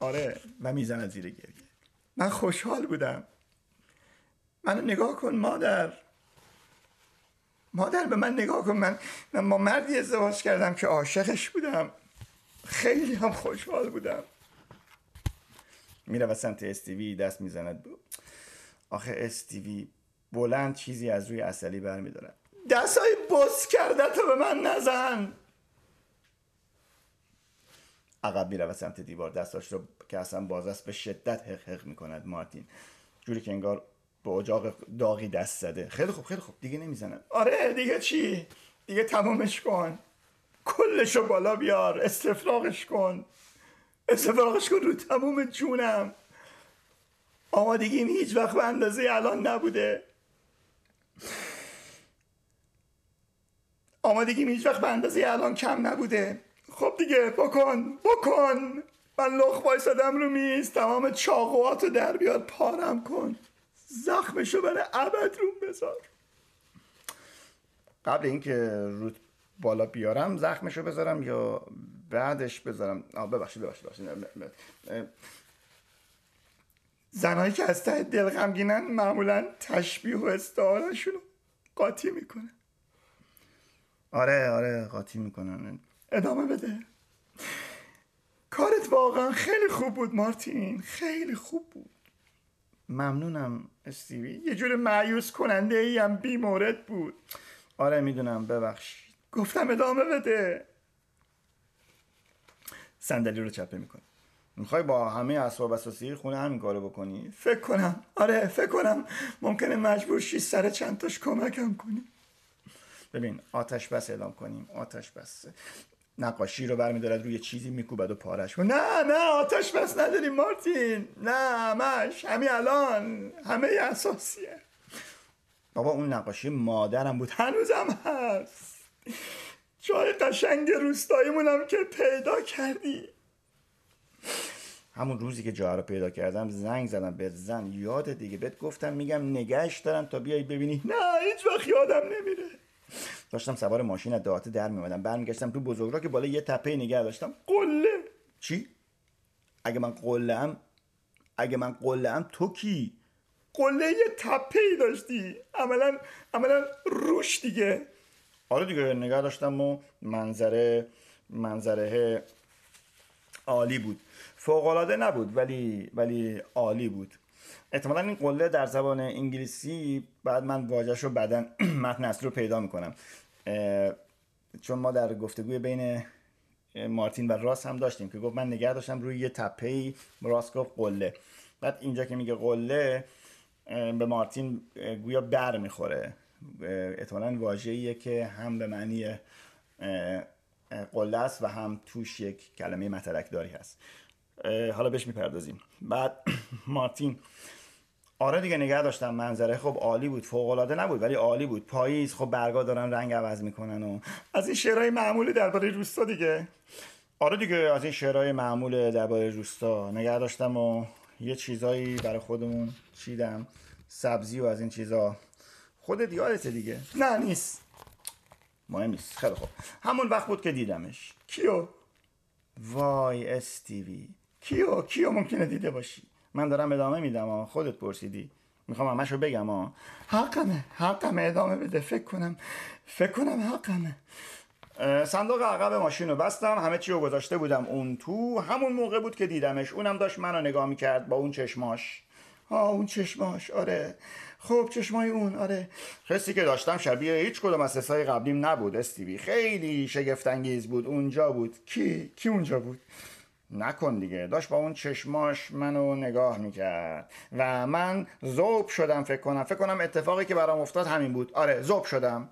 آره و میزنم زیر گریه. من خوشحال بودم. منو نگاه کن مادر، مادر به من نگاه کن. من من با مردی ازدواج کردم که عاشقش بودم، خیلی هم خوشحال بودم. میره وسط استیوی دست میزند. آخه استیوی بلند چیزی از روی عسلی برمی‌دارد. دستای بس کرده تو به من نزن. عقب میره وسط دیوار، دستاش رو که اصلا باز است به شدت هق هق می‌کند مارتین، جوری که انگار به اجاق داغی دست زده. خیلی خوب خیلی خوب دیگه نمیزنم. آره دیگه چی؟ دیگه تمامش کن، کلشو بالا بیار، استفراغش کن، استفراغش کن رو تمام جونم. آمادگیم هیچ وقت به اندازه الان نبوده. آمادگیم هیچ وقت به اندازه الان کم نبوده. خب دیگه بکن بکن. من لخ بایستادم رو میز، تمام چاقواتو در بیار، پارم کن، زخمشو برای ابد روم بذار. قبل اینکه رود بالا بیارم زخمشو بذارم یا بعدش بذارم؟ آه ببخشید ببخشید ببخشید. زنهایی که از ته دل غمگینن معمولا تشبیه و استعاره‌شونو قاطی میکنن. آره آره قاطی میکنن. ادامه بده. کارت واقعا خیلی خوب بود مارتین، خیلی خوب بود. ممنونم استیوی، یه جور مایوس کننده ای هم بی مورد بود. آره میدونم ببخشید. گفتم ادامه بده. صندلی رو چپه میکنم. میخوای با همه اسباب اساسی خونه همین کارو بکنی؟ فکر کنم آره فکر کنم ممکنه مجبور شی سر چند تاش کمکم کنی. ببین آتش بس اعلام کنیم، آتش بس. نقاشی رو برمی‌دارد، روی چیزی میکوبد و پارش. نه نه آتش بس نداریم مارتین، نه همش همین الان همه اساسیه. بابا اون نقاشی مادرم بود، هنوزم هست. چای قشنگ روستاییمونم که پیدا کردی. همون روزی که جاها رو پیدا کردم زنگ زدم به زن، یاد دیگه بهت گفتم میگم نگهش دارم تا بیای ببینی. نه هیچ وقت یادم نمیره. داشتم سوار ماشین از دهاته در میومدم، برمیگشتم تو بزرگراه که بالا یه تپه نگه داشتم. قله. چی؟ اگه من قله‌ام اگه من قله‌ام تو کی؟ قله یه تپه‌ای داشتی، عملاً عملاً روش دیگه. آره دیگه نگه داشتم و منظره منظره عالی بود. فوق‌العاده نبود ولی ولی عالی بود. احتمالا این قله در زبان انگلیسی، بعد من واژه‌ش رو بعداً متن اصلی رو پیدا میکنم، چون ما در گفتگوی بین مارتین و راس هم داشتیم که گفت من نگه داشتم روی یه تپه‌ای، راس گفت قله. بعد اینجا که میگه قله به مارتین گویا بر میخوره، احتمالا واژه‌ایه که هم به معنی قله است و هم توش یک کلمه مترکداری هست. حالا بهش میپردازیم. بعد مارتین آره دیگه نگه داشتم، منظره خب عالی بود، فوق‌العاده نبود ولی عالی بود. پاییز خب برگا دارن رنگ عوض میکنن و از این شعرهای معمولی درباره روستا دیگه. آره دیگه از این شعرهای معمول درباره روستا نگه داشتم و یه چیزایی برای خودمون چیدم، سبزی و از این چیزا. خودت یادت دیگه؟ نه نیست، مهم نیست. خیلی خوب همون وقت بود که دیدمش. کیو؟ وای استیوی، کیو کیو ممکنه دیده باشی؟ من دارم ادامه میدم ها، خودت پرسیدی، میخوام همشو بگم ها. حقمه حقمه ادامه بده. فکر کنم فکر کنم حقمه. صندوق عقب ماشین رو بستم، همه چی رو گذاشته بودم اون تو. همون موقع بود که دیدمش، اونم داشت منو نگاه میکرد با اون چشماش. آه اون چشماش، آره خب چشمای اون. آره حسی که داشتم شبیه هیچ کدوم از حسای قبلیم نبود استیوی، خیلی شگفت‌انگیز بود. اونجا بود کی؟ کی اونجا بود؟ نکن دیگه، داشت با اون چشماش منو نگاه میکرد و من ذوب شدم. فکر کنم فکر کنم اتفاقی که برام افتاد همین بود. آره ذوب شدم،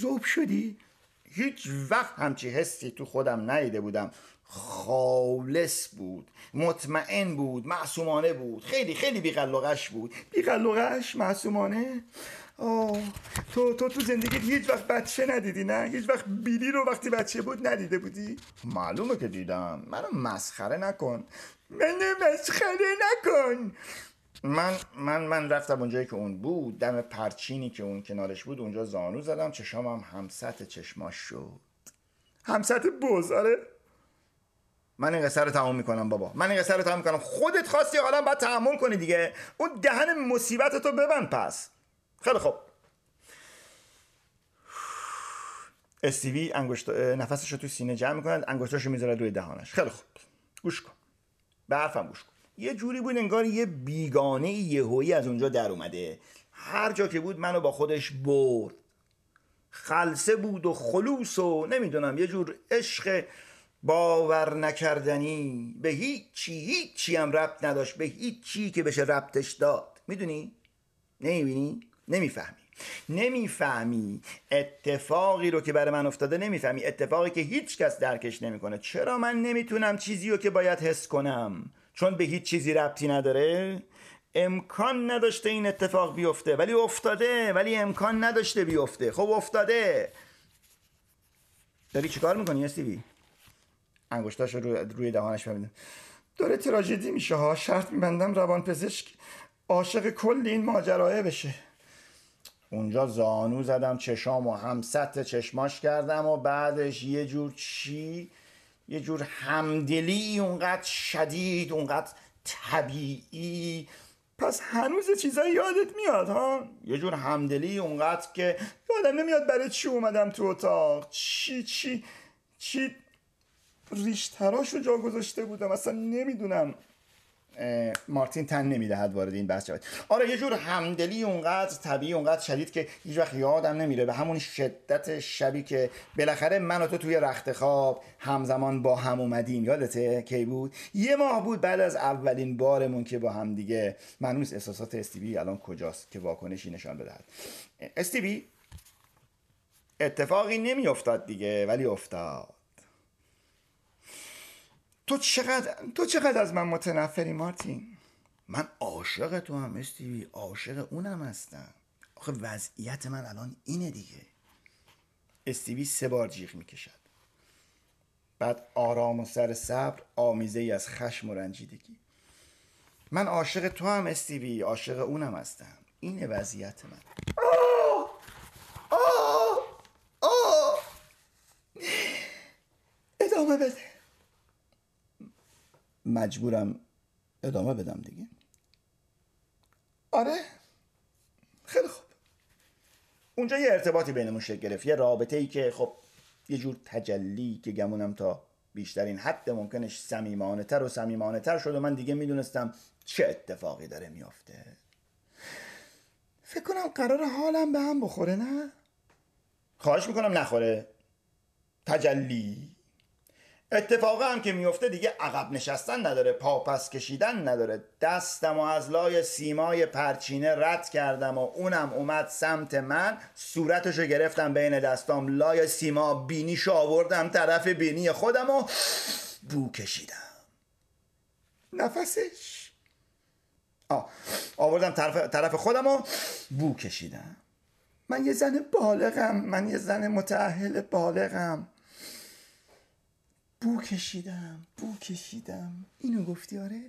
ذوب شدی؟ هیچ وقت همچی حسی تو خودم ندیده بودم. خالص بود، مطمئن بود، معصومانه بود، خیلی خیلی بی‌قلقش بود. بی‌قلقش، معصومانه. آه تو تو تو زندگیت هیچ وقت بچه ندیدی؟ نه، هیچ وقت بیلی رو وقتی بچه بود ندیده بودی؟ معلومه که دیدم. منو مسخره نکن، منو مسخره نکن. من من من رفتم اونجایی که اون بود، دم پرچینی که اون کنارش بود، اونجا زانو زدم. چشمم هم همسط چشماش شد. همسط بز. آره من این قصه رو تمام میکنم بابا، من این قصه رو تمام میکنم. خودت خواستی حالا باید تحمل کنی دیگه. اون دهن مصیبتتو ببند پس. خیلی خوب. استیوی انگشت نفسش رو تو سینه جمع میکنه، انگشتاشو میذاره روی دهانش. خیلی خوب، گوش کن به حرفم، گوش کن. یه جوری بود انگار یه بیگانه یهویی از اونجا در اومده. هر جا که بود منو با خودش برد. خلسه بود و خلوص و نمیدونم، یه جور عشق باور نکردنی. به هیچی هیچی هم ربط نداشت، به هیچی که بشه ربطش داد. میدونی؟ نمیبینی؟ نمیفهمی. نمیفهمی اتفاقی رو که برای من افتاده، نمیفهمی اتفاقی که هیچ کس درکش نمیکنه. چرا من نمیتونم چیزی رو که باید حس کنم، چون به هیچ چیزی ربطی نداره، امکان نداشته این اتفاق بیفته، ولی افتاده، ولی امکان نداشته بیفته. خب افتاده. داری چیکار میکنی استیوی؟ انگشتاش رو روی دهانش می‌بندم. داره تراژدی میشه ها. شرط می‌بندم روانپزشک عاشق کل این ماجراه بشه. اونجا زانو زدم، چشامو هم سطح چشماش کردم و بعدش یه جور چی؟ یه جور همدلی اونقدر شدید، اونقدر طبیعی. پس هنوز چیزایی یادت میاد ها؟ یه جور همدلی اونقدر که یادم نمیاد برای چی اومدم تو اتاق. چی چی چی ریشتراشو جا گذاشته بودم، اصلا نمیدونم. مارتین تن نمیدهد وارد این بحث شد. آره یه جور همدلی اونقدر طبیعی، اونقدر شدید که هیچ وقت یادم نمیره. به همون شدت شبی که بالاخره من و تو توی رخت خواب همزمان با هم اومدیم. یادته کی بود؟ یه ماه بود بعد از اولین بارمون که با هم دیگه. منوس احساسات استیوی الان کجاست که واکنشی نشان بدهد؟ استیوی اتفاقی نمیافتاد دیگه، ولی افتاد. تو چقدر تو چقدر از من متنفری مارتین. من عاشق تو هم استیوی، عاشق اونم هستم. آخه وضعیت من الان اینه دیگه. استیوی سه بار جیغ میکشد، بعد آرام و سر صبر، آمیزه ای از خشم و رنجیدگی. من عاشق تو هم استیوی، عاشق اونم هستم. اینه وضعیت من. آه! آه! آه! ادامه بده. مجبورم ادامه بدم دیگه. آره خیلی خوب. اونجا یه ارتباطی بینمون شکل گرفت، یه رابطه ای که خب یه جور تجلی که گمونم تا بیشترین حد ممکنش صمیمانه تر و صمیمانه تر شد و من دیگه میدونستم چه اتفاقی داره میافته. فکر کنم قرار حالم به هم بخوره. نه خواهش میکنم نخوره. تجلی اتفاقه هم که میفته دیگه عقب نشستن نداره، پا پس کشیدن نداره. دستم و از لای سیمای پرچینه رد کردم و اونم اومد سمت من. صورتشو گرفتم بین دستام، لای سیما بینیشو آوردم طرف بینی خودم و بو کشیدم. نفسش آه. آوردم طرف, طرف خودم و بو کشیدم. من یه زن بالغم، من یه زن متأهل بالغم. بو کشیدم، بو کشیدم. اینو گفتی آره؟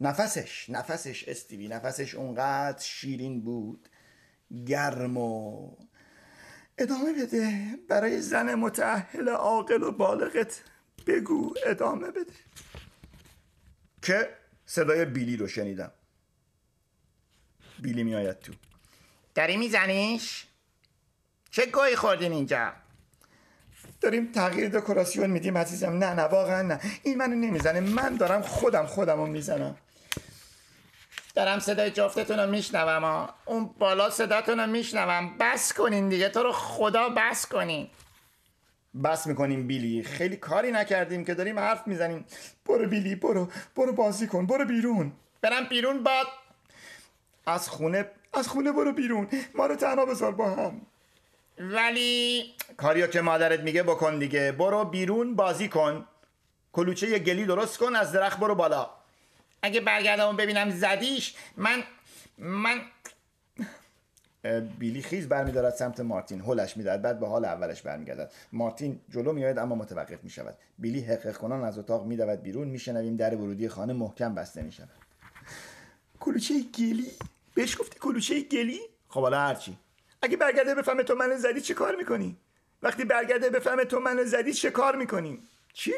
نفسش، نفسش استیوی، نفسش اونقدر شیرین بود، گرم و ادامه بده. برای زن متأهل عاقل و بالغت بگو ادامه بده. که صدای بیلی رو شنیدم. بیلی میآید تو. داری میزنیش؟ چه گوی خوردین اینجا؟ داریم تغییر دکوراسیون میدیم عزیزم. نه نه واقعا نه، این منو نمیزنه، من دارم خودم خودم رو میزنم. دارم صدای جفتتون رو میشنوم ها. اون بالا صداتون رو میشنوم. بس کنین دیگه، تو رو خدا بس کنین. بس میکنیم بیلی، خیلی کاری نکردیم که داریم حرف میزنیم. برو بیلی، برو برو بازی کن، برو بیرون. برم بیرون؟ بعد از خونه از خونه برو بیرون، ما رو تنها بذار با هم. ولی کاریو که مادرت میگه بکن دیگه. برو بیرون بازی کن، کلوچه یه گلی درست کن، از درخت برو بالا. اگه برگردم ببینم زدیش من من بیلی خیز برمیدارد سمت مارتین، هلش میدهد، بعد به حال اولش برمیگردد. مارتین جلو میآید اما متوقف میشود. بیلی حقیق کنان از اتاق میدود بیرون. میشنویم در ورودی خانه محکم بسته میشود. کلوچه گلی؟ بهش گفتی کلوچه گلی؟ خب حالا هرچی. اگه برگرده بفهمه تو منو زدی چه کار میکنی؟ وقتی برگرده بفهمه تو منو زدی چه کار میکنی؟ چی؟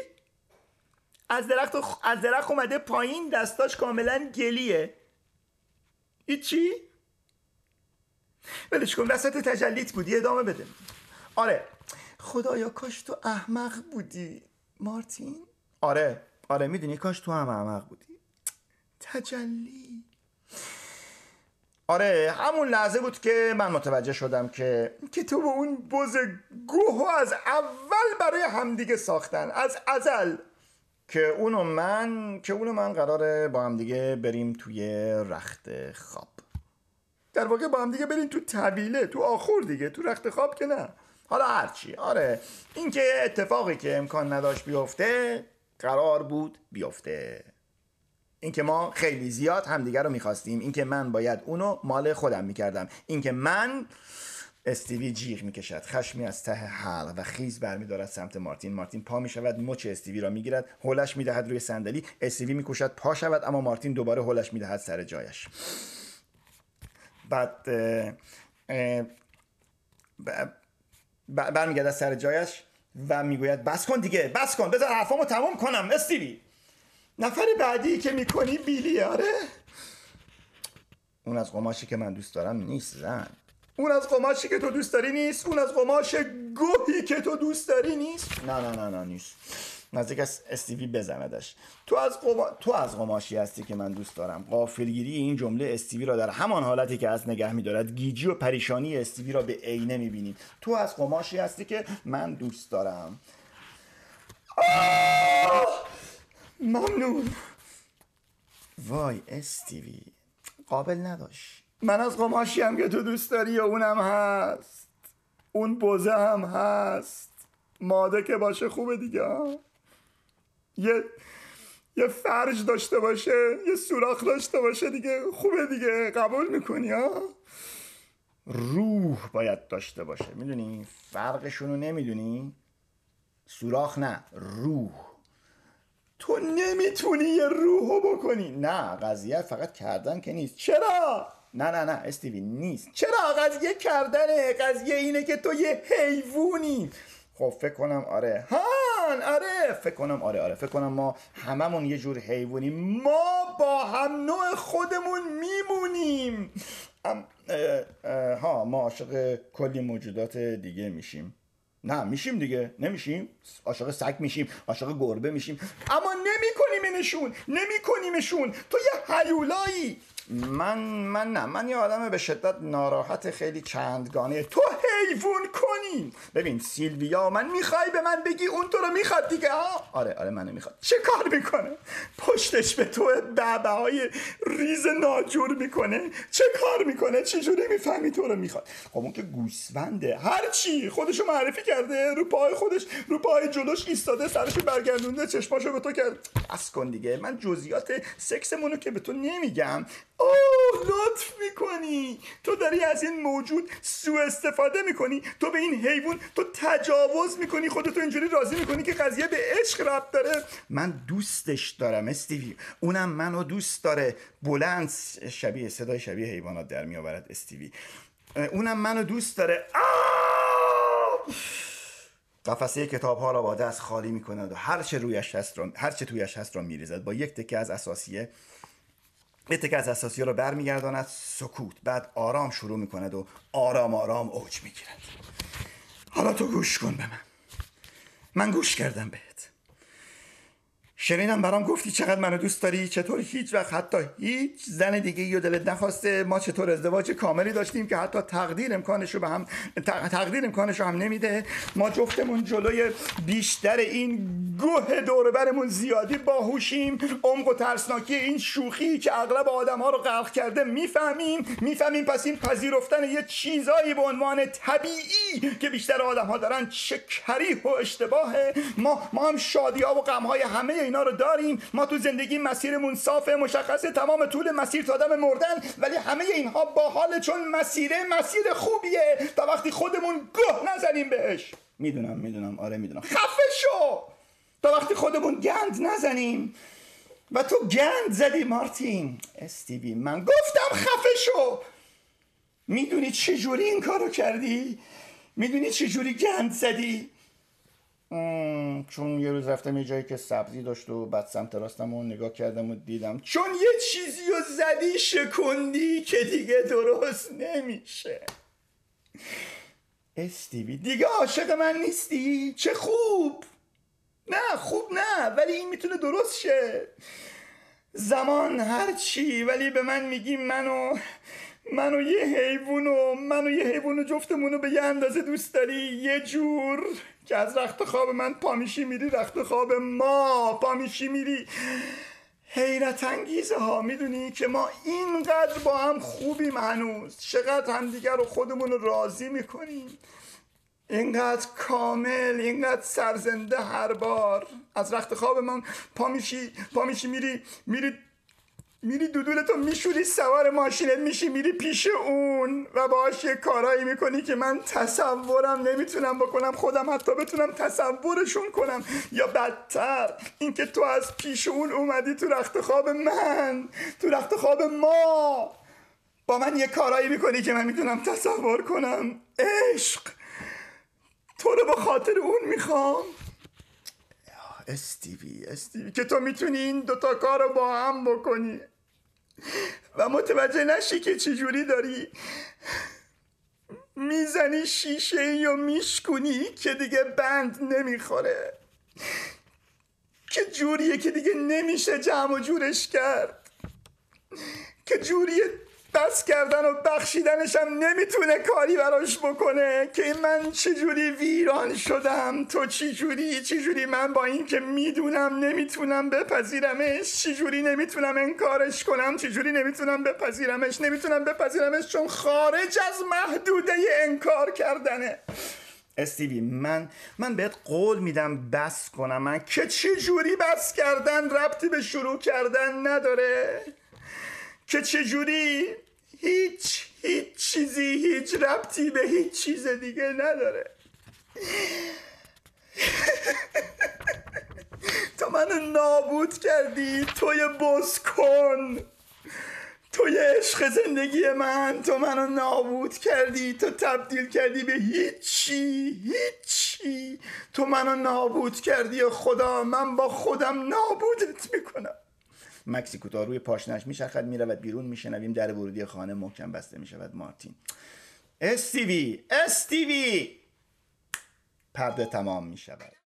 از درخت خ... از درخت اومده پایین، دستاش کاملا گلیه. این چی؟ ولش کن، وسط تجلیت بودی، ادامه بده. آره. خدایا کاش تو احمق بودی مارتین. آره آره میدونی کاش تو هم احمق بودی. تجلی. آره همون لحظه بود که من متوجه شدم که که تو و اون بز گوهو از اول برای همدیگه ساختن، از ازل، که اونو من که اونو من قراره با همدیگه بریم توی رخت خواب. در واقع با همدیگه بریم تو طویله، تو آخور دیگه، تو رخت خواب که نه. حالا هرچی. آره این که اتفاقی که امکان نداشت بیفته قرار بود بیفته. اینکه ما خیلی زیاد همدیگر رو میخواستیم، اینکه من باید اونو مال خودم میکردم، اینکه من استیوی جیغ میکشد، خشمی از ته حلق و خیز برمیدارد سمت مارتین. مارتین پا میشود، مچ استیوی را میگیرد، هلش میدهد روی صندلی. استیوی میکوشد پا شود اما مارتین دوباره هلش میدهد سر جایش. بعد برمیگردد سر جایش و میگوید بس کن دیگه، بس کن، بذار حرفامو تموم کنم. استیوی نفر بعدی که میکنی بیلی. آره اون از قماشی که من دوست دارم نیست زن. اون از قماشی که تو دوست داری نیست. اون از قماش گوهی که تو دوست داری نیست. نه نه نه نه نیست. نزدیک از استیوی بزندش. تو از قما... تو از قماشی هستی که من دوست دارم. غافلگیری این جمله استیوی را در همان حالتی که از نگه می‌دارد، گیجی و پریشانی استیوی را به عینه می‌بینید. تو از قماشی هستی که من دوست دارم. آه! ممنون. وای استیوی قابل نداشت. من از قماشی هم که تو دوست داری یا اونم هست، اون بوزه هم هست، ماده که باشه خوبه دیگه. یه یه فرج داشته باشه، یه سوراخ داشته باشه دیگه، خوبه دیگه. قبول میکنی ها؟ روح باید داشته باشه. میدونی فرقشونو نمیدونی؟ سوراخ نه، روح. تو نمیتونی یه روحو بکنی. نه قضیه فقط کردن که نیست. چرا؟ نه نه نه استیوی نیست. چرا؟ قضیه کردنه. قضیه اینه که تو یه حیوونی. خب فکر کنم آره هان آره فکر کنم آره آره فکر کنم ما هممون یه جور حیوونیم. ما با هم نوع خودمون میمونیم. ام اه اه ها ما عاشق کلی موجودات دیگه میشیم. نه میشیم دیگه، نمیشیم، عاشق سگ میشیم، عاشق گربه میشیم، اما نمیکنیمشون، نمیکنیمشون. تو یه هیولایی. من من نه من یه آدم به شدت ناراحت خیلی چندگانه. تو حیوان کنی. ببین سیلویا من میخوای به من بگی اون تو رو میخواد دیگه ها؟ آره آره منو میخواد. چه کار میکنه؟ پشتش به تو ببه های ریز ناجور میکنه. چه کار میکنه؟ چجوری میفهمی تو رو میخواد؟ خب اون که گوسفنده، هرچی خودشو معرفی کرده، رو پای خودش، رو پای جلوش ایستاده، سرشو برگردونده، چشماشو به تو کرد. بس کن دیگه. من جزئیات سکسمونو که به تو نمیگم. اوه لطف میکنی. تو داری از این موجود سوء استفاده میکنی. تو به این حیوان تو تجاوز میکنی. خودتو اینجوری راضی میکنی که قضیه به عشق ربط داره. من دوستش دارم استیوی، اونم منو دوست داره. بلند شبیه صدای شبیه حیوانات در میآورد استیوی. اونم منو دوست داره. آه! قفسه کتاب ها را با دست خالی میکند و هر چه رویش هست را هر چه تویش هست را میریزد. با یک تکه از اساسیه یه تکه از اساسیه را برمیگرداند. سکوت. بعد آرام شروع میکند و آرام آرام اوج میگیرد. حالا تو گوش کن به من. من گوش کردم بهت. شنیدم برام گفتی چقدر منو دوست داری، چطور هیچ وقت حتی هیچ زن دیگه یو دلت نخواسته، ما چطور ازدواج کاملی داشتیم که حتی تقدیر امکانشو به هم تقدیر امکانشو هم نمیده، ما جفتمون جلوی بیشتر این گوه دوربرمون زیادی باهوشیم، عمق و ترسناکی این شوخی که اغلب آدم‌ها رو غرق کرده میفهمیم میفهمیم پس این پذیرفتن یه چیزایی به عنوان طبیعی که بیشتر آدم‌ها دارن چه کریه و اشتباهه. ما ما هم شادی‌ها و غم‌های همه اینا رو داریم. ما تو زندگی مسیرمون صافه، مشخصه، تمام طول مسیر تا آدم مردن، ولی همه اینها باحاله چون مسیره مسیر خوبیه تا وقتی خودمون گوه نزنیم بهش. میدونم میدونم آره میدونم خفه شو تا وقتی خودمون گند نزنیم. و تو گند زدی مارتین. استیوی من گفتم خفه شو. میدونی چجوری این کارو کردی؟ میدونی چجوری گند زدی؟ مم. چون یه روز رفتم یه جایی که سبزی داشت و بعد سمت راستم و نگاه کردم و دیدم چون یه چیزی رو زدی شکندی که دیگه درست نمیشه. استیوی دیگه عاشق من نیستی؟ چه خوب. نه خوب نه، ولی این میتونه درست شه. زمان هرچی، ولی به من میگی منو منو یه حیوانو منو یه حیوانو جفتمونو به یه اندازه دوست داری، یه جور که از رخت خواب من پا میشی میری رخت خواب ما، پا میشی میری. حیرت انگیزه ها. میدونی که ما اینقدر با هم خوبیم هنوز، چقدر همدیگر رو خودمون رو راضی میکنیم، اینقدر کامل، اینقدر سرزنده. هر بار از رخت خواب من پا میشی پا میشی میری میری میری دودولتو میشوری، سوار ماشینت میشی میری پیش اون و باهاش یه کارایی میکنی که من تصورم نمیتونم بکنم، خودم حتی بتونم تصورشون کنم. یا بدتر اینکه تو از پیش اون اومدی تو رخت خواب من، تو رخت خواب ما، با من یه کارایی میکنی که من میتونم تصور کنم. عشق تو رو به خاطر اون میخوام. استیوی استیوی که تو میتونی این دوتا کار رو با هم بکنی و متوجه نشی که چجوری داری میزنی شیشه یا میشکنی که دیگه بند نمیخوره، که جوریه که دیگه نمیشه جمع و جورش کرد، که جوریه بس کردن و بخشیدنش هم نمیتونه کاری براش بکنه. که من چجوری ویران شدم، تو چجوری چجوری من با این که میدونم نمیتونم بپذیرمش، چجوری نمیتونم انکارش کنم، چجوری نمیتونم بپذیرمش نمیتونم بپذیرمش چون خارج از محدوده انکار کردنه. استیوی من من بهت قول میدم بس کنم، من که چجوری بس کردن ربطی به شروع کردن نداره، که چجوری هیچ هیچ چیزی هیچ ربطی به هیچ چیز دیگه نداره. تو منو نابود کردی، توی بزکن، توی عشق زندگی من تو منو نابود کردی، تو تبدیل کردی به هیچی هیچی تو منو نابود کردی. خدا من با خودم نابودت میکنم. مکسی کوتاه روی پاشنه‌اش میچرخد میرود بیرون. میشنویم در ورودی خانه محکم بسته میشود. مارتین استیوی استیوی پرده تمام میشود.